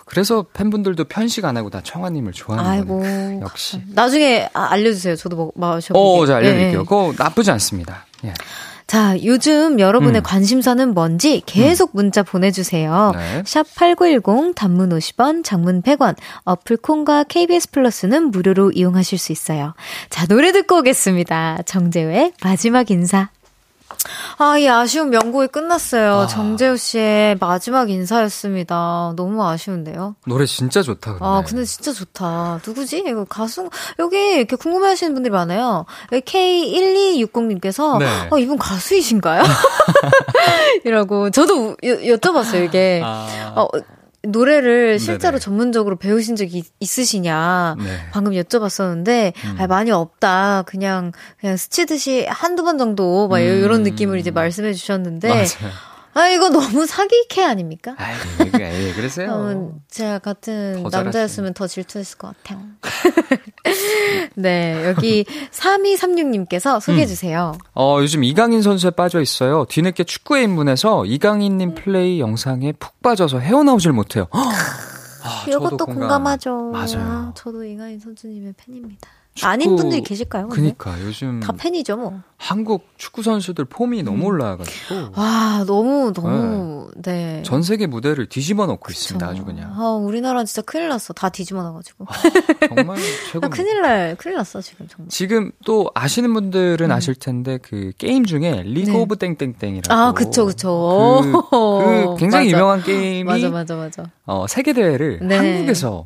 그래서 팬분들도 편식 안 하고 다 청아님을 좋아하는 거예요. 역시. 나중에 알려주세요. 저도 마셔볼게요. 자, 알려드릴게요. 그거 나쁘지 않습니다. 예. 자, 요즘 여러분의 관심사는 뭔지 계속 문자 보내주세요. 네. 샵 8910, 단문 50원, 장문 100원, 어플 콩과 KBS 플러스는 무료로 이용하실 수 있어요. 자, 노래 듣고 오겠습니다. 정재호의 마지막 인사. 아, 이 아쉬운 명곡이 끝났어요. 정재호 씨의 마지막 인사였습니다. 너무 아쉬운데요. 노래 진짜 좋다. 근데 진짜 좋다. 누구지? 이거 가수 여기 이렇게 궁금해하시는 분들이 많아요. K1260님께서 이분 가수이신가요? 이러고 저도 여쭤봤어요. 이게 노래를 실제로 전문적으로 배우신 적이 있으시냐 방금 여쭤봤었는데 많이 없다 그냥 스치듯이 한두 번 정도 막 이런 느낌을 이제 말씀해 주셨는데 맞아요. 이거 너무 사기캐 아닙니까? 그러세요. 제가 같은 남자였으면 더 질투했을 것 같아요. 네, 여기 3236님께서 소개해주세요. 요즘 이강인 선수에 빠져있어요. 뒤늦게 축구에 입문해서 이강인님 플레이 영상에 푹 빠져서 헤어나오질 못해요. 이것도 공감하죠. 맞아요. 저도 이강인 선수님의 팬입니다. 아닌 분들이 계실까요? 그니까 요즘 다 팬이죠 뭐. 한국 축구 선수들 폼이 너무 올라와가지고 와 너무 네. 전 세계 무대를 뒤집어 놓고 그쵸. 있습니다 아주 그냥. 우리나라 진짜 큰일 났어. 다 뒤집어 놔가지고. 정말 최고. 큰일 났어 지금 정말. 지금 또 아시는 분들은 아실 텐데 그 게임 중에 리그 오브 땡땡땡이라고. 아 그쵸. 그 굉장히 유명한 게임이 맞아. 세계 대회를 한국에서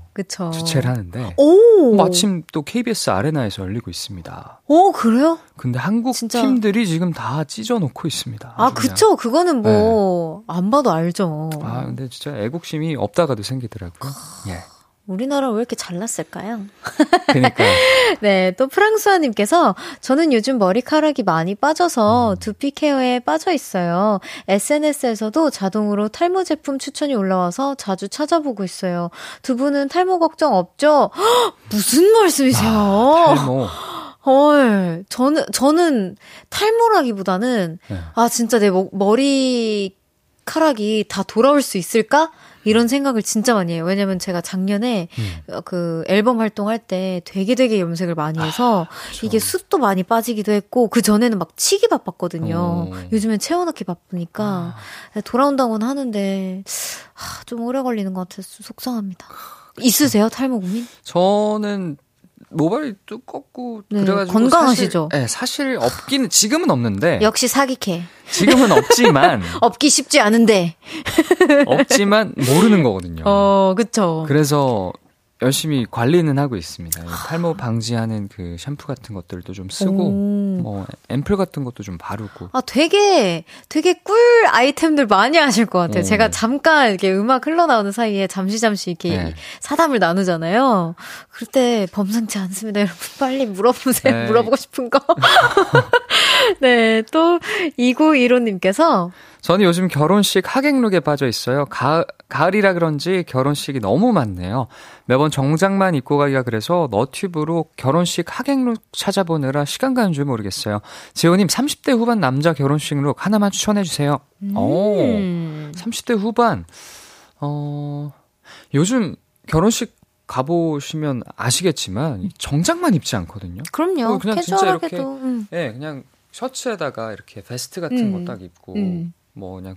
주최를 하는데. 오. 마침 또 KBS 아레나에서 열리고 있습니다. 오 그래요? 근데 한국 진짜. 팀들이 지금 다 찢어놓고 있습니다. 아 그쵸. 그거는 뭐 안 봐도 알죠. 근데 진짜 애국심이 없다가도 생기더라고요. 예. 우리나라 왜 이렇게 잘났을까요? 그러니까요. 네, 또 프랑수아님께서 저는 요즘 머리카락이 많이 빠져서 두피 케어에 빠져 있어요. SNS에서도 자동으로 탈모 제품 추천이 올라와서 자주 찾아보고 있어요. 두 분은 탈모 걱정 없죠? 헉, 무슨 말씀이세요? 탈모. 저는 탈모라기보다는 진짜 내 머리카락이 다 돌아올 수 있을까? 이런 생각을 진짜 많이 해요. 왜냐면 제가 작년에 그 앨범 활동할 때 되게 염색을 많이 해서 이게 숱도 많이 빠지기도 했고 그 전에는 막 치기 바빴거든요. 요즘엔 채워넣기 바쁘니까 돌아온다고는 하는데 좀 오래 걸리는 것 같아서 속상합니다. 있으세요? 탈모 고민? 저는 모발이 두껍고 그래가지고 건강하시죠? 사실 없기는 지금은 없는데 역시 사기캐. 지금은 없지만 없기 쉽지 않은데 없지만 모르는 거거든요. 그렇죠. 그래서 열심히 관리는 하고 있습니다. 탈모 방지하는 그 샴푸 같은 것들도 좀 쓰고 앰플 같은 것도 좀 바르고. 되게 꿀 아이템들 많이 하실 것 같아요. 제가 잠깐 이렇게 음악 흘러나오는 사이에 잠시 이렇게 사담을 나누잖아요. 그럴 때 범상치 않습니다. 여러분 빨리 물어보세요. 물어보고 싶은 거. 네, 또 2915님께서 저는 요즘 결혼식 하객룩에 빠져 있어요. 가을이라 그런지 결혼식이 너무 많네요. 매번 정장만 입고 가기가 그래서 너튜브로 결혼식 하객룩 찾아보느라 시간 가는 줄 모르겠어요. 재호님 30대 후반 남자 결혼식룩 하나만 추천해주세요. 30대 후반 요즘 결혼식 가보시면 아시겠지만 정장만 입지 않거든요. 그럼요. 그냥 캐주얼하게도. 진짜 이렇게 그냥 셔츠에다가 이렇게 베스트 같은 거 딱 입고 뭐 그냥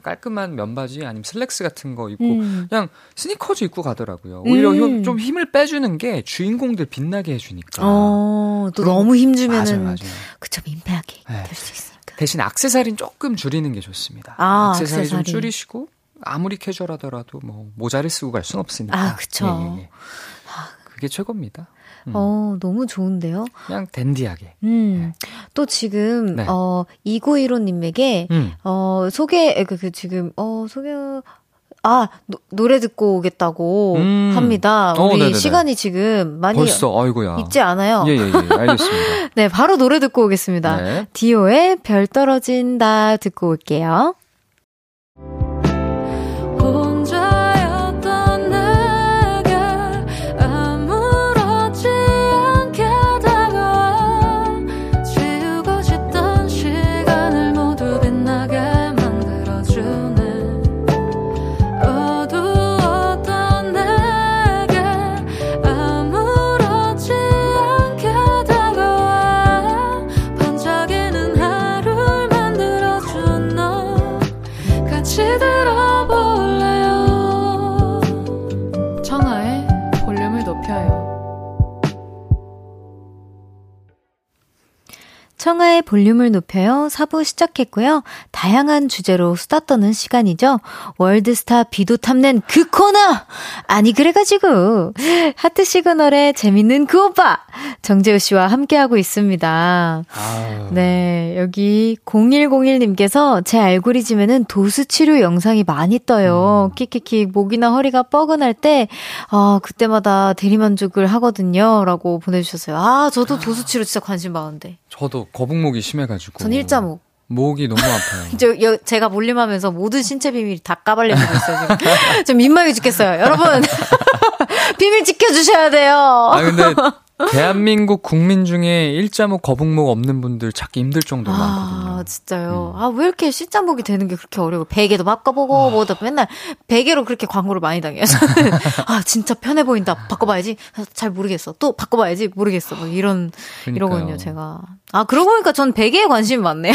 깔끔한 면바지 아니면 슬랙스 같은 거 입고 그냥 스니커즈 입고 가더라고요. 오히려 좀 힘을 빼주는 게 주인공들 빛나게 해주니까. 또 너무 힘주면은 그 좀 민폐하게 될 수 있으니까. 대신 액세서리는 조금 줄이는 게 좋습니다. 액세서리 좀 줄이시고 아무리 캐주얼하더라도 뭐 모자를 쓰고 갈 순 없으니까. 그쵸. 그게 최고입니다. 너무 좋은데요? 그냥 댄디하게. 네. 또 지금, 2915님에게, 노래 듣고 오겠다고 합니다. 우리 네네네. 시간이 지금 많이 벌써, 아이고야. 있지 않아요? 예, 알겠습니다. 네, 바로 노래 듣고 오겠습니다. 네. 디오의 별 떨어진다 듣고 올게요. 청아의 볼륨을 높여요. 4부 시작했고요. 다양한 주제로 수다 떠는 시간이죠. 월드스타 비도 탐낸 그 코너! 아니 그래가지고 하트 시그널의 재밌는 그 오빠! 정재호 씨와 함께하고 있습니다. 아유. 네, 여기 0101님께서 제 알고리즘에는 도수치료 영상이 많이 떠요. 킥킥킥 목이나 허리가 뻐근할 때 그때마다 대리만족을 하거든요. 라고 보내주셨어요. 아, 저도 도수치료 진짜 관심 많은데. 저도 거북목이 심해가지고. 전 일자목. 목이 너무 아파요. 제가 몰림하면서 모든 신체 비밀이 다 까발려지고 있어요, 지금. 좀 민망해 죽겠어요. 여러분, 비밀 지켜주셔야 돼요. 아, 근데 대한민국 국민 중에 일자목, 거북목 없는 분들 찾기 힘들 정도로 많거든요. 아, 진짜요? 아, 왜 이렇게 실자목이 되는 게 그렇게 어려워? 베개도 바꿔보고, 뭐다 맨날 베개로 그렇게 광고를 많이 당해요. 저는 아, 진짜 편해 보인다. 바꿔봐야지. 잘 모르겠어. 또 바꿔봐야지. 모르겠어. 막 이러거든요, 제가. 아, 그러고 보니까 전 베개에 관심이 많네요.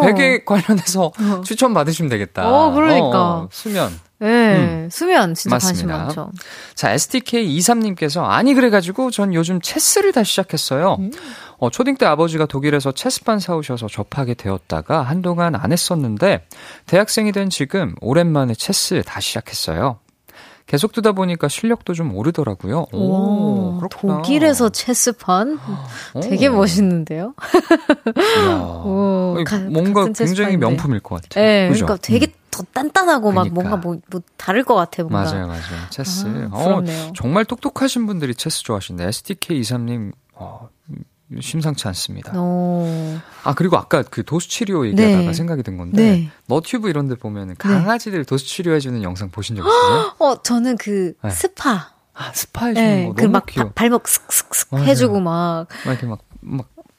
베개 관련해서 추천 받으시면 되겠다. 그러니까. 수면. 네, 수면 진짜 맞습니다. 관심 많죠. 자, STK23님께서 아니 그래가지고 전 요즘 체스를 다시 시작했어요. 초딩 때 아버지가 독일에서 체스판 사오셔서 접하게 되었다가 한동안 안 했었는데 대학생이 된 지금 오랜만에 체스 다시 시작했어요. 계속 두다 보니까 실력도 좀 오르더라고요. 오, 그렇구나. 독일에서 체스판? 되게 멋있는데요? 뭔가 굉장히 명품일 것 같아요. 네, 그죠? 그러니까 되게 더 단단하고 그러니까. 막 뭔가 뭐 다를 것 같아 뭔가. 맞아요. 체스. 정말 똑똑하신 분들이 체스 좋아하시는데 STK23님 심상치 않습니다. 아, 그리고 아까 그 도수치료 얘기하다가 생각이 든 건데 너튜브 이런 데 보면 강아지들 도수치료 해주는 영상 보신 적 있어요? 저는 그 스파. 아, 스파 해주는 거 너무 막 귀여워. 발목 슥슥슥 해주고 막 이렇게 막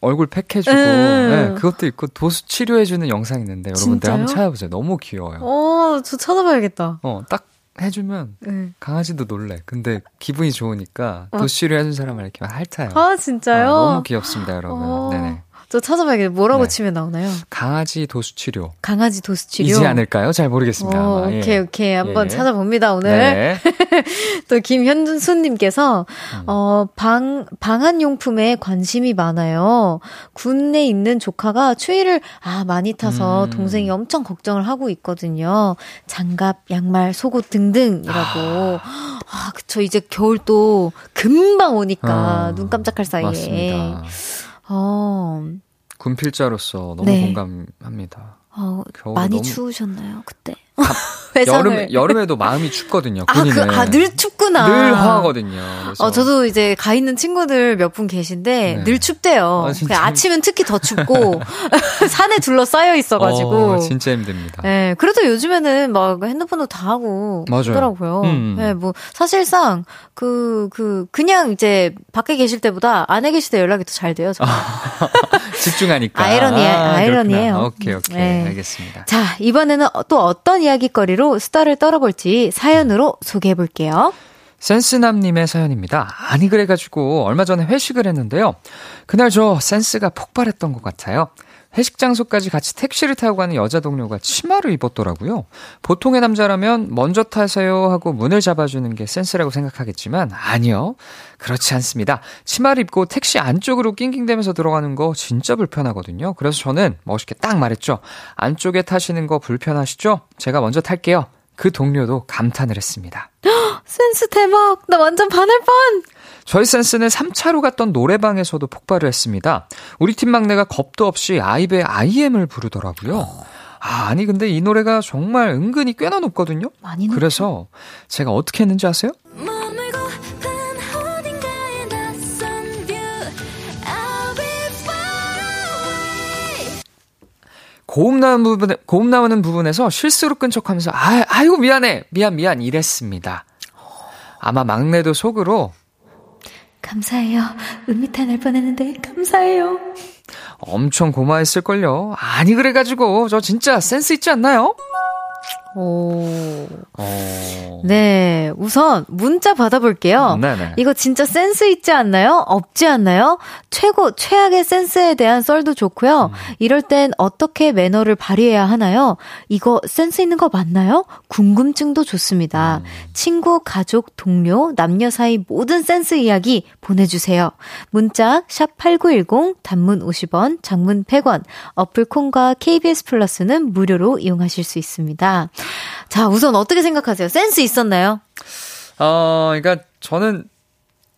얼굴 팩 해주고 그것도 있고 도수 치료해주는 영상이 있는데 여러분들 한번 찾아보세요. 너무 귀여워요. 저 찾아봐야겠다. 딱 해주면 강아지도 놀래. 근데 기분이 좋으니까 도수 치료해준 사람을 이렇게 막 핥아요. 아, 진짜요? 너무 귀엽습니다, 여러분. 네네. 저 찾아봐야겠다. 뭐라고 치면 나오나요? 강아지 도수치료이지 않을까요? 잘 모르겠습니다. 오케이. 한번 찾아봅니다, 오늘. 네. 또 김현준수님께서 방한용품에 관심이 많아요. 군에 있는 조카가 추위를 많이 타서 동생이 엄청 걱정을 하고 있거든요. 장갑, 양말, 속옷 등등이라고. 그쵸. 이제 겨울 또 금방 오니까 눈 깜짝할 사이에. 맞습니다. 군필자로서 너무 공감합니다. 많이 추우셨나요 그때? 여름에도 마음이 춥거든요. 늘 춥구나. 늘 화하거든요. 그래서. 저도 이제 가 있는 친구들 몇 분 계신데 늘 춥대요. 아침은 특히 더 춥고 산에 둘러싸여 있어가지고 진짜 힘듭니다. 네, 그래도 요즘에는 막 핸드폰도 다 하고 그러더라고요. 네, 뭐 사실상 그냥 이제 밖에 계실 때보다 안에 계실 때 연락이 더 잘 돼요. 집중하니까. 아이러니예요. 오케이. 네. 알겠습니다. 자, 이번에는 또 어떤 이야기거리로 수다를 떨어볼지 사연으로 소개해볼게요. 센스남님의 사연입니다. 아니 그래가지고 얼마 전에 회식을 했는데요. 그날 저 센스가 폭발했던 것 같아요. 회식 장소까지 같이 택시를 타고 가는 여자 동료가 치마를 입었더라고요. 보통의 남자라면 먼저 타세요 하고 문을 잡아주는 게 센스라고 생각하겠지만 아니요. 그렇지 않습니다. 치마를 입고 택시 안쪽으로 낑낑대면서 들어가는 거 진짜 불편하거든요. 그래서 저는 멋있게 딱 말했죠. 안쪽에 타시는 거 불편하시죠? 제가 먼저 탈게요. 그 동료도 감탄을 했습니다. 센스 대박! 나 완전 반할 뻔! 저희 센스는 3차로 갔던 노래방에서도 폭발을 했습니다. 우리 팀 막내가 겁도 없이 아이브의 IM을 부르더라고요. 아니 근데 이 노래가 정말 은근히 꽤나 높거든요. 많이 높죠. 그래서 제가 어떻게 했는지 아세요? 고음 나오는 부분에서 실수로 끈적하면서 아이고 미안해 이랬습니다. 아마 막내도 속으로 감사해요. 음미탄 날 뻔했는데 감사해요. 엄청 고마워했을걸요. 아니 그래가지고 저 진짜 센스 있지 않나요? 네, 우선 문자 받아볼게요. 네네. 이거 진짜 센스 있지 않나요? 없지 않나요? 최고, 최악의 센스에 대한 썰도 좋고요. 이럴 땐 어떻게 매너를 발휘해야 하나요? 이거 센스 있는 거 맞나요? 궁금증도 좋습니다. 친구, 가족, 동료, 남녀 사이 모든 센스 이야기 보내주세요. 문자 샵 8910, 단문 50원, 장문 100원, 어플 콩과 KBS 플러스는 무료로 이용하실 수 있습니다. 자, 우선 어떻게 생각하세요? 센스 있었나요? 그러니까 저는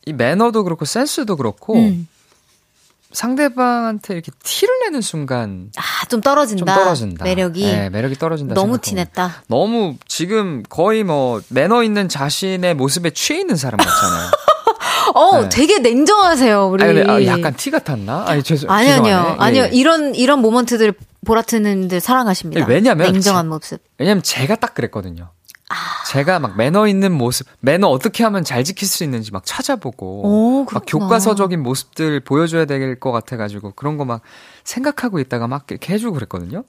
이 매너도 그렇고 센스도 그렇고 상대방한테 이렇게 티를 내는 순간 좀 떨어진다. 매력이. 네, 매력이 떨어진다. 너무 티냈다. 너무 지금 거의 뭐 매너 있는 자신의 모습에 취해 있는 사람 같잖아요. 네. 되게 냉정하세요, 우리. 약간 티 같았나? 아니요. 이런 모먼트들 보라트는 사랑하십니다. 왜냐면 냉정한 모습. 왜냐면 제가 딱 그랬거든요. 제가 막 매너 있는 모습, 매너 어떻게 하면 잘 지킬 수 있는지 막 찾아보고, 막 교과서적인 모습들 보여줘야 될 것 같아가지고 그런 거 막 생각하고 있다가 막 이렇게 해주고 그랬거든요.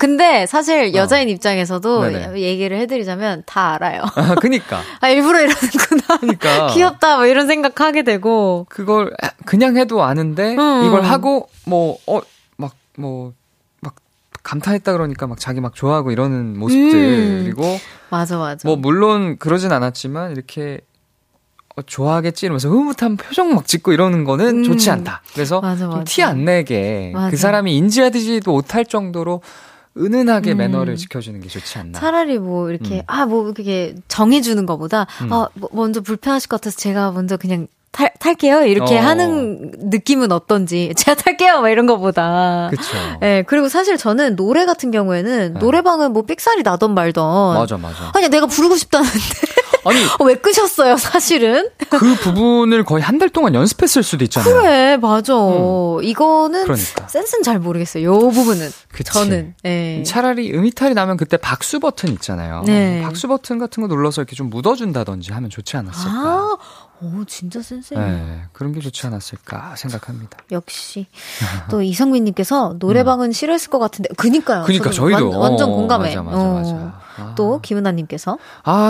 근데 사실 여자인 입장에서도 네네. 얘기를 해드리자면 다 알아요. 그니까. 일부러 이러는구나. 그니까. 귀엽다, 뭐 이런 생각하게 되고. 그걸 그냥 해도 아는데 이걸 하고 감탄했다 그러니까 막 자기 막 좋아하고 이러는 모습들 그리고 맞아 뭐 물론 그러진 않았지만 이렇게 좋아하겠지 이러면서 흐뭇한 표정 막 짓고 이러는 거는 좋지 않다. 그래서 티 안 내게 그 사람이 인지하지도 못할 정도로 은은하게 매너를 지켜주는 게 좋지 않나. 차라리 뭐 이렇게 그게 정해주는 거보다 먼저 불편하실 것 같아서 제가 먼저 그냥 탈게요. 이렇게 하는 느낌은 어떤지. 제가 탈게요. 막 이런 거보다. 그쵸. 예, 그리고 사실 저는 노래 같은 경우에는 노래방은 뭐 삑살이 나던 말던. 맞아. 아니, 내가 부르고 싶다는데. 아니. 왜 끄셨어요, 사실은? 그 부분을 거의 한 달 동안 연습했을 수도 있잖아요. 그래, 맞아. 이거는. 그러니까. 센스는 잘 모르겠어요. 요 부분은. 그치. 저는. 예. 차라리 음이탈이 나면 그때 박수 버튼 있잖아요. 네. 박수 버튼 같은 거 눌러서 이렇게 좀 묻어준다든지 하면 좋지 않았을까. 진짜 센스예요. 네, 그런 게 좋지 않았을까 생각합니다. 역시. 또 이성민님께서 노래방은 싫어했을 것 같은데. 그니까요. 저희도. 완전 공감해. 맞아. 또 김은아님께서.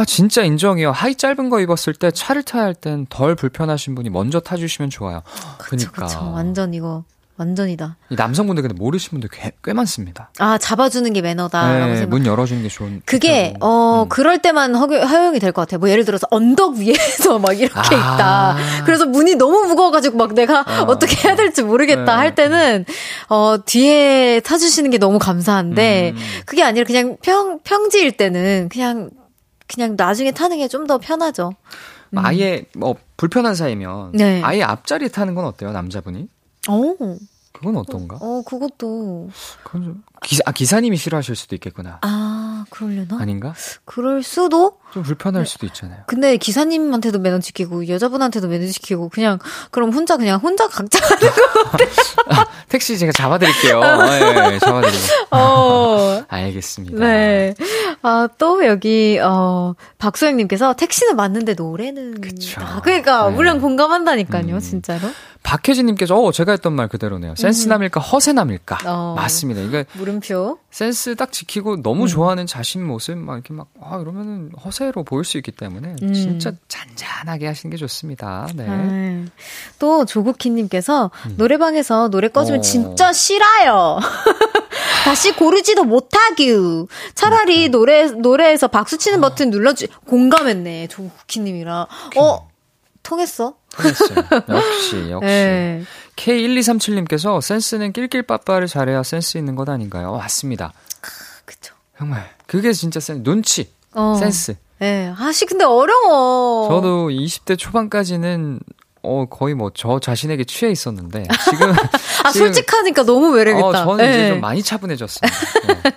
진짜 인정이요. 하이 짧은 거 입었을 때 차를 타야 할 땐 덜 불편하신 분이 먼저 타주시면 좋아요. 그쵸. 완전 이거. 완전이다. 남성분들 근데 모르시는 분들 꽤 많습니다. 잡아주는 게 매너다라고 생각. 문 열어주는 게 좋은. 그게 그럴 때만 허용이 될 것 같아요. 뭐 예를 들어서 언덕 위에서 막 이렇게 있다. 그래서 문이 너무 무거워가지고 막 내가 어떻게 해야 될지 모르겠다 할 때는 뒤에 타주시는 게 너무 감사한데 그게 아니라 그냥 평지일 때는 그냥 나중에 타는 게 좀 더 편하죠. 아예 불편한 사이면 아예 앞자리에 타는 건 어때요, 남자분이? 그건 어떤가? 그것도. 기사님이 싫어하실 수도 있겠구나. 그러려나? 아닌가? 그럴 수도? 좀 불편할 수도 있잖아요. 근데 기사님한테도 매너 지키고, 여자분한테도 매너 지키고, 그럼 혼자 각자 하는 거 같아. 택시 제가 잡아드릴게요. 네, 잡아드리고. 알겠습니다. 네. 또 여기, 박소영님께서 택시는 맞는데 노래는. 그쵸. 그러니까, 우리랑 공감한다니까요, 진짜로. 박혜진님께서, 제가 했던 말 그대로네요. 센스남일까, 허세남일까. 맞습니다. 이게 물음표. 센스 딱 지키고 너무 좋아하는 자신 모습, 막 이렇게 막, 이러면은 허세로 보일 수 있기 때문에 진짜 잔잔하게 하시는 게 좋습니다. 네. 또 조국희님께서 노래방에서 노래 꺼지면 진짜 싫어요. 다시 고르지도 못하규. 차라리 노래에서 박수치는 버튼 눌러주, 공감했네. 조국희님이랑. 통했어? 역시. 네. K1237님께서 센스는 낄낄빠빠를 잘해야 센스 있는 것 아닌가요? 맞습니다. 그쵸. 정말. 그게 진짜 센스. 눈치. 센스. 예. 아씨, 근데 어려워. 저도 20대 초반까지는 거의 뭐 저 자신에게 취해 있었는데 지금 아 지금, 솔직하니까 너무 매력있다. 저는 예. 이제 좀 많이 차분해졌어요. 예.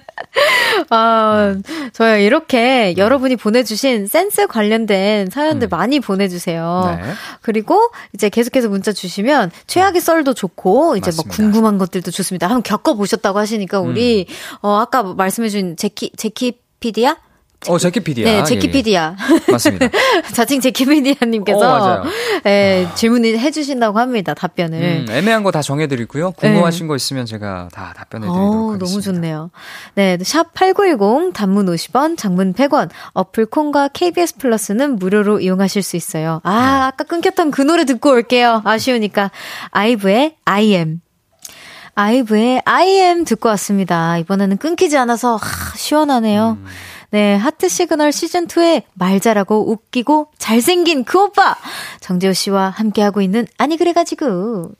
아, 저요. 이렇게 여러분이 보내주신 센스 관련된 사연들 많이 보내주세요. 네. 그리고 이제 계속해서 문자 주시면 최악의 썰도 좋고 이제 맞습니다. 막 궁금한 것들도 좋습니다. 한번 겪어보셨다고 하시니까 우리 아까 말씀해준 제키 PD야? 제키피디아. 네, 제키피디아. 예. 맞습니다. 자칭 제키피디아님께서 맞아요. 예, 질문을 해주신다고 합니다. 답변을. 애매한 거 다 정해드리고요. 궁금하신 거 있으면 제가 다 답변해드리도록 하겠습니다. 너무 좋네요. 네, 샵8910 단문 50원, 장문 100원, 어플 콩과 KBS 플러스는 무료로 이용하실 수 있어요. 아까 끊겼던 그 노래 듣고 올게요. 아쉬우니까. 아이브의 I am 듣고 왔습니다. 이번에는 끊기지 않아서 시원하네요. 네, 하트 시그널 시즌2의 말 잘하고 웃기고 잘생긴 그 오빠! 정재호 씨와 함께하고 있는 아니 그래가지고.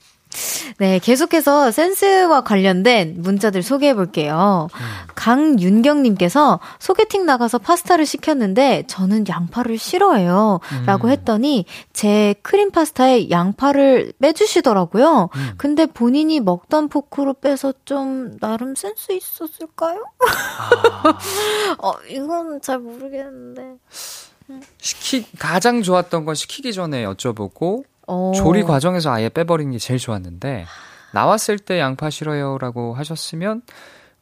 네, 계속해서 센스와 관련된 문자들 소개해볼게요. 강윤경님께서 소개팅 나가서 파스타를 시켰는데 저는 양파를 싫어해요. 라고 했더니 제 크림 파스타에 양파를 빼주시더라고요. 근데 본인이 먹던 포크로 빼서 좀 나름 센스 있었을까요? 이건 잘 모르겠는데. 가장 좋았던 건 시키기 전에 여쭤보고 조리 과정에서 아예 빼버리는 게 제일 좋았는데 나왔을 때 양파 싫어요라고 하셨으면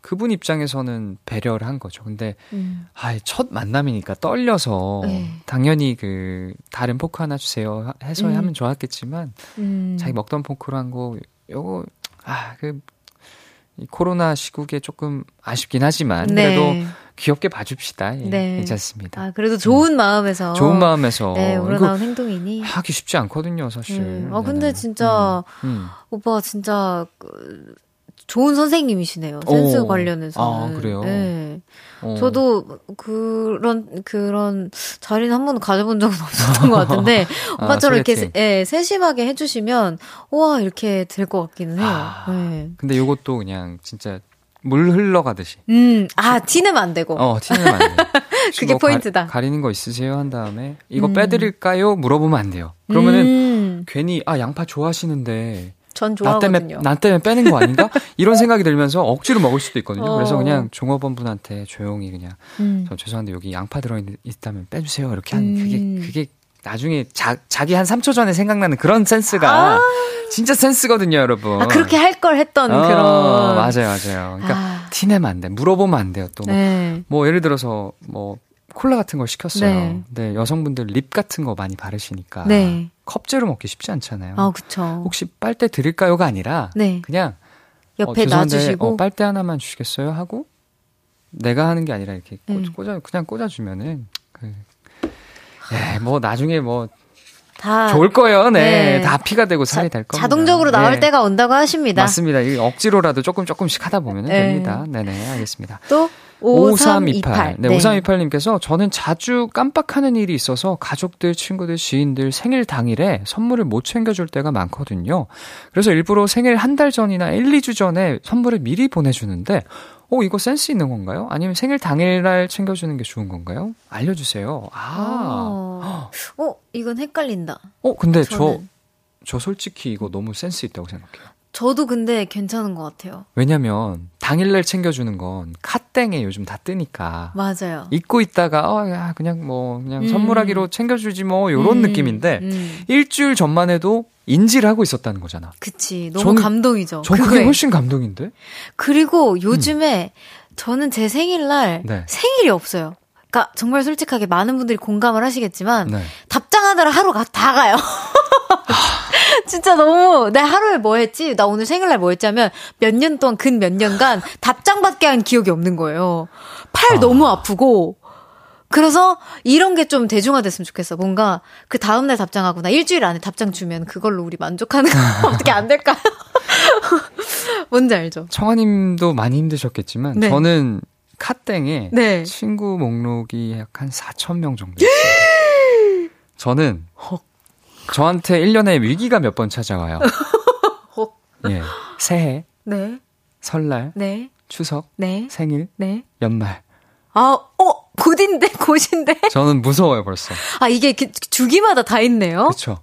그분 입장에서는 배려를 한 거죠. 근데 첫 만남이니까 떨려서 당연히 그 다른 포크 하나 주세요 해서 하면 좋았겠지만 자기 먹던 포크로 한 거 요거 이 코로나 시국에 조금 아쉽긴 하지만 그래도 귀엽게 봐줍시다. 예, 네. 괜찮습니다. 그래도 좋은 마음에서. 좋은 마음에서. 네, 우러나온 행동이니. 하기 쉽지 않거든요, 사실. 근데 진짜, 오빠 진짜, 좋은 선생님이시네요. 센스 관련해서는. 그래요? 네. 저도 그런 자리는 한 번도 가져본 적은 없었던 것 같은데, 오빠처럼 소개팅. 이렇게 세심하게 해주시면, 우와, 이렇게 될 것 같기는 해요. 네. 근데 요것도 그냥 진짜, 물 흘러가듯이. 티내면 안 되고. 티내면 안 돼요. 그게 포인트다. 가리는 거 있으세요? 한 다음에, 이거 빼드릴까요? 물어보면 안 돼요. 그러면은, 괜히, 양파 좋아하시는데. 전 좋아하거든요. 나 때문에 빼는 거 아닌가? 이런 생각이 들면서 억지로 먹을 수도 있거든요. 그래서 그냥 종업원분한테 조용히 그냥, 저 죄송한데 여기 양파 들어있다면 빼주세요. 이렇게 한, 그게 나중에 자기 한 3초 전에 생각나는 그런 센스가. 진짜 센스거든요, 여러분. 그렇게 할 걸 했던 그런. 맞아요. 그러니까 티내면 안 돼. 물어보면 안 돼요, 또. 네. 뭐 예를 들어서 콜라 같은 걸 시켰어요. 네. 근데 여성분들 립 같은 거 많이 바르시니까 컵째로 먹기 쉽지 않잖아요. 그렇죠. 혹시 빨대 드릴까요가 아니라 그냥 옆에 놔주시고 빨대 하나만 주시겠어요 하고 내가 하는 게 아니라 이렇게 꽂아주면은 나중에 다 좋을 거예요. 네. 다 피가 되고 살이 될 겁니다. 자동적으로 나올 때가 온다고 하십니다. 맞습니다. 억지로라도 조금씩 하다 보면 됩니다. 네네, 알겠습니다. 또 5328. 네, 5328님께서 저는 자주 깜빡하는 일이 있어서 가족들, 친구들, 지인들 생일 당일에 선물을 못 챙겨줄 때가 많거든요. 그래서 일부러 생일 한 달 전이나 1, 2주 전에 선물을 미리 보내주는데 이거 센스 있는 건가요? 아니면 생일 당일날 챙겨주는 게 좋은 건가요? 알려주세요. 이건 헷갈린다. 근데 저 솔직히 이거 너무 센스 있다고 생각해요. 저도 근데 괜찮은 것 같아요. 왜냐면 당일날 챙겨주는 건 카땡에 요즘 다 뜨니까. 맞아요. 잊고 있다가 그냥 선물하기로 챙겨주지 뭐 이런 느낌인데 일주일 전만 해도 인지를 하고 있었다는 거잖아. 그치. 너무 감동이죠. 저 그게 훨씬 감동인데? 그리고 요즘에 저는 제 생일날 생일이 없어요. 그러니까 정말 솔직하게 많은 분들이 공감을 하시겠지만 답장하느라 하루가 다 가요. 진짜 너무 내 하루에 뭐 했지? 나 오늘 생일날 뭐 했지? 하면 근 몇 년간 답장밖에 한 기억이 없는 거예요. 팔 너무 아프고 그래서 이런 게 좀 대중화됐으면 좋겠어. 뭔가 그 다음날 답장하거나 일주일 안에 답장 주면 그걸로 우리 만족하는 거 어떻게 안 될까요? 뭔지 알죠? 청아님도 많이 힘드셨겠지만 저는 카땡에 친구 목록이 약 한 4,000명 정도 있어요. 저는 저한테 1년에 위기가 몇 번 찾아와요. 예, 새해, 설날, 추석, 생일, 연말. 곧인데? 저는 무서워요, 벌써. 아, 이게 주기마다 다 있네요? 그쵸.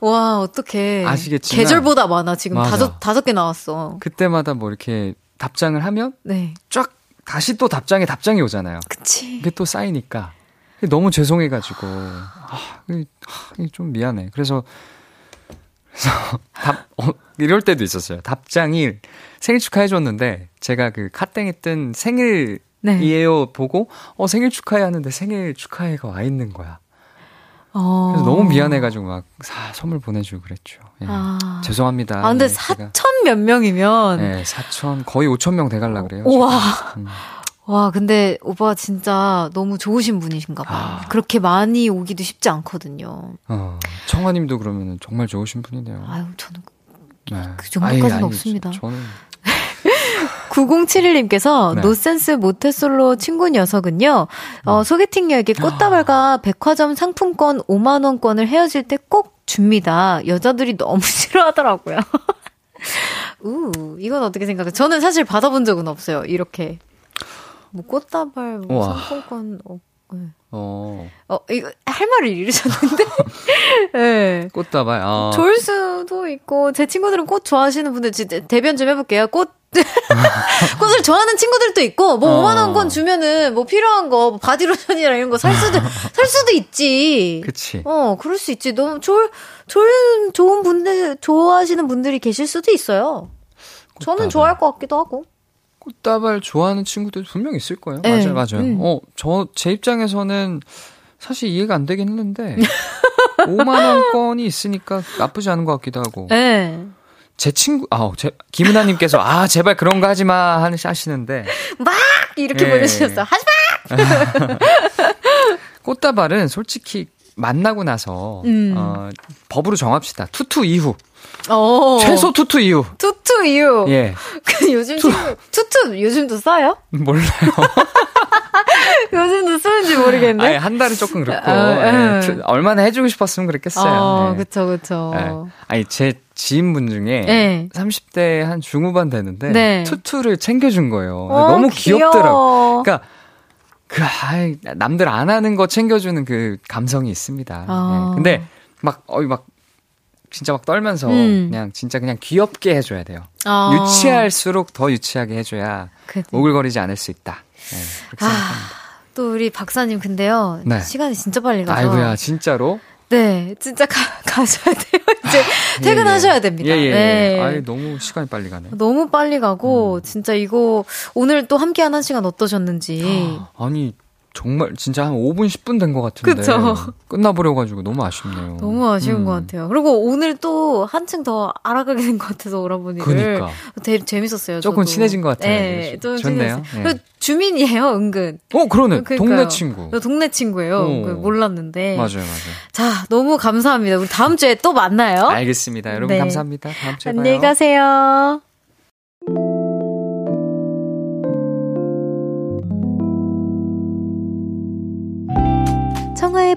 와, 어떡해. 아시겠지만. 계절보다 많아, 지금. 맞아. 다섯 개 나왔어. 그때마다 뭐 이렇게 답장을 하면? 네. 쫙, 다시 또 답장이 오잖아요. 그치. 이게 또 쌓이니까. 너무 죄송해가지고. 좀 미안해. 그래서 이럴 때도 있었어요. 답장이 생일 축하해줬는데, 제가 그 카땡에 뜬 생일, 네. 이에요 보고 생일 축하해 하는데 생일 축하해가 와 있는 거야. 그래서 너무 미안해가지고 막 선물 보내주고 그랬죠. 예. 죄송합니다. 아 근데 4천 몇 명이면 네, 4천 거의 5천 명 돼갈라 그래요. 와 근데 오빠 진짜 너무 좋으신 분이신가 봐요. 그렇게 많이 오기도 쉽지 않거든요. 청아님도 그러면 정말 좋으신 분이네요. 아유 저는 네. 그 정도까지는 없습니다. 저는 9071님께서 네. 노센스 모태솔로 친구 녀석은요. 소개팅 이야기 꽃다발과 백화점 상품권 5만원권을 헤어질 때 꼭 줍니다. 여자들이 너무 싫어하더라고요. 이건 어떻게 생각해요? 저는 사실 받아본 적은 없어요. 이렇게 뭐 꽃다발, 상품권 네. 이거 할 말을 잃으셨는데? 네. 꽃다발, 좋을 수도 있고, 제 친구들은 꽃 좋아하시는 분들, 대변 좀 해볼게요. 꽃을 좋아하는 친구들도 있고, 뭐 5만원권 주면은, 뭐 필요한 거, 뭐 바디로션이나 이런 거 살 수도 있지. 그치. 그럴 수 있지. 너무 좋은 분들, 좋아하시는 분들이 계실 수도 있어요. 꽃다발. 저는 좋아할 것 같기도 하고. 꽃다발 좋아하는 친구들 분명 있을 거예요. 네. 맞아요. 제 입장에서는 사실 이해가 안 되긴 했는데 5만원권이 있으니까 나쁘지 않은 것 같기도 하고. 네. 제 친구, 김은하님께서 제발 그런 거 하지 마 하시는데 막 이렇게 보내주셨어. 하지 마. 꽃다발은 솔직히 만나고 나서 법으로 정합시다. 투투 이후. 최소 투투 이후. 투투 이후. 예. 요즘 투투 요즘도 써요? 몰라요. 요즘도 쓰는지 모르겠네. 아니, 한 달은 조금 그렇고 예. 얼마나 해주고 싶었으면 그랬겠어요. 그쵸. 예. 아니 제 지인분 중에 네. 30대 한 중후반 되는데 네. 투투를 챙겨준 거예요. 너무 귀엽더라고. 그러니까. 남들 안 하는 거 챙겨주는 그 감성이 있습니다. 네. 근데 막 진짜 막 떨면서 그냥 귀엽게 해줘야 돼요. 유치할수록 더 유치하게 해줘야 오글거리지 않을 수 있다. 네, 그렇게 생각합니다. 또 우리 박사님 근데요 네. 시간이 진짜 빨리 가서. 아이고야 진짜로? 네 진짜 가셔야 돼요. 이제 퇴근하셔야 됩니다. 예. 네. 아이 너무 시간이 빨리 가네. 너무 빨리 가고 진짜 이거 오늘 또 함께한 한 시간 어떠셨는지. 아니 정말 진짜 한 5분 10분 된 것 같은데 그쵸? 끝나버려가지고 너무 아쉽네요. 너무 아쉬운 것 같아요. 그리고 오늘 또 한층 더 알아가게 된 것 같아서 오라버니를. 그러니까. 되게 재밌었어요. 조금 저도. 친해진 것 같아요. 네, 좀 친해졌어요. 네. 주민이에요 은근. 그러네. 그러니까요. 동네 친구. 동네 친구예요. 몰랐는데. 맞아요. 자 너무 감사합니다. 우리 다음 주에 또 만나요. 알겠습니다. 여러분 네. 감사합니다. 다음 주에 안녕히 봐요. 안녕히 가세요. 청아의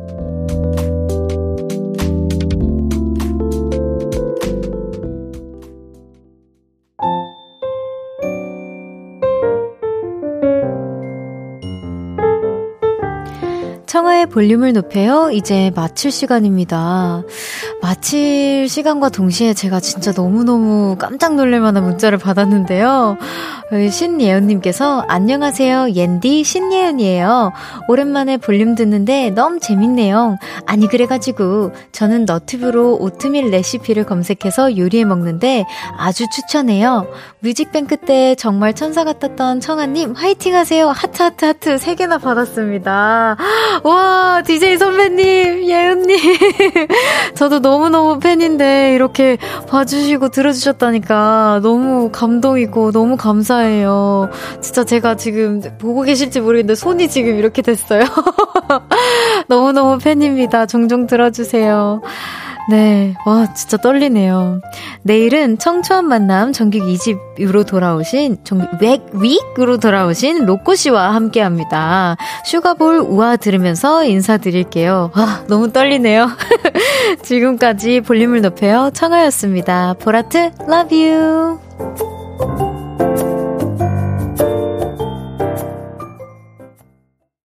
청아의 볼륨을 높여요. 이제 마칠 시간입니다. 마칠 시간과 동시에 제가 진짜 너무너무 깜짝 놀랄 만한 문자를 받았는데요. 신예은님께서 안녕하세요. 옌디 신예은이에요. 오랜만에 볼륨 듣는데 너무 재밌네요. 아니 그래가지고 저는 너튜브로 오트밀 레시피를 검색해서 요리해 먹는데 아주 추천해요. 뮤직뱅크 때 정말 천사 같았던 청아님 화이팅 하세요. 하트 3개나 받았습니다. 와, DJ 선배님, 예은님. 저도 너무너무 팬인데 이렇게 봐주시고 들어주셨다니까 너무 감동이고 너무 감사해요. 진짜 제가 지금 보고 계실지 모르겠는데 손이 지금 이렇게 됐어요. 너무너무 팬입니다. 종종 들어주세요. 네, 와 진짜 떨리네요. 내일은 청초한 만남 정규 2집으로 돌아오신 윅으로 돌아오신 로꼬씨와 함께합니다. 슈가볼 우아 들으면서 인사드릴게요. 와 너무 떨리네요. 지금까지 볼륨을 높여요 청아였습니다. 보라트 러브유.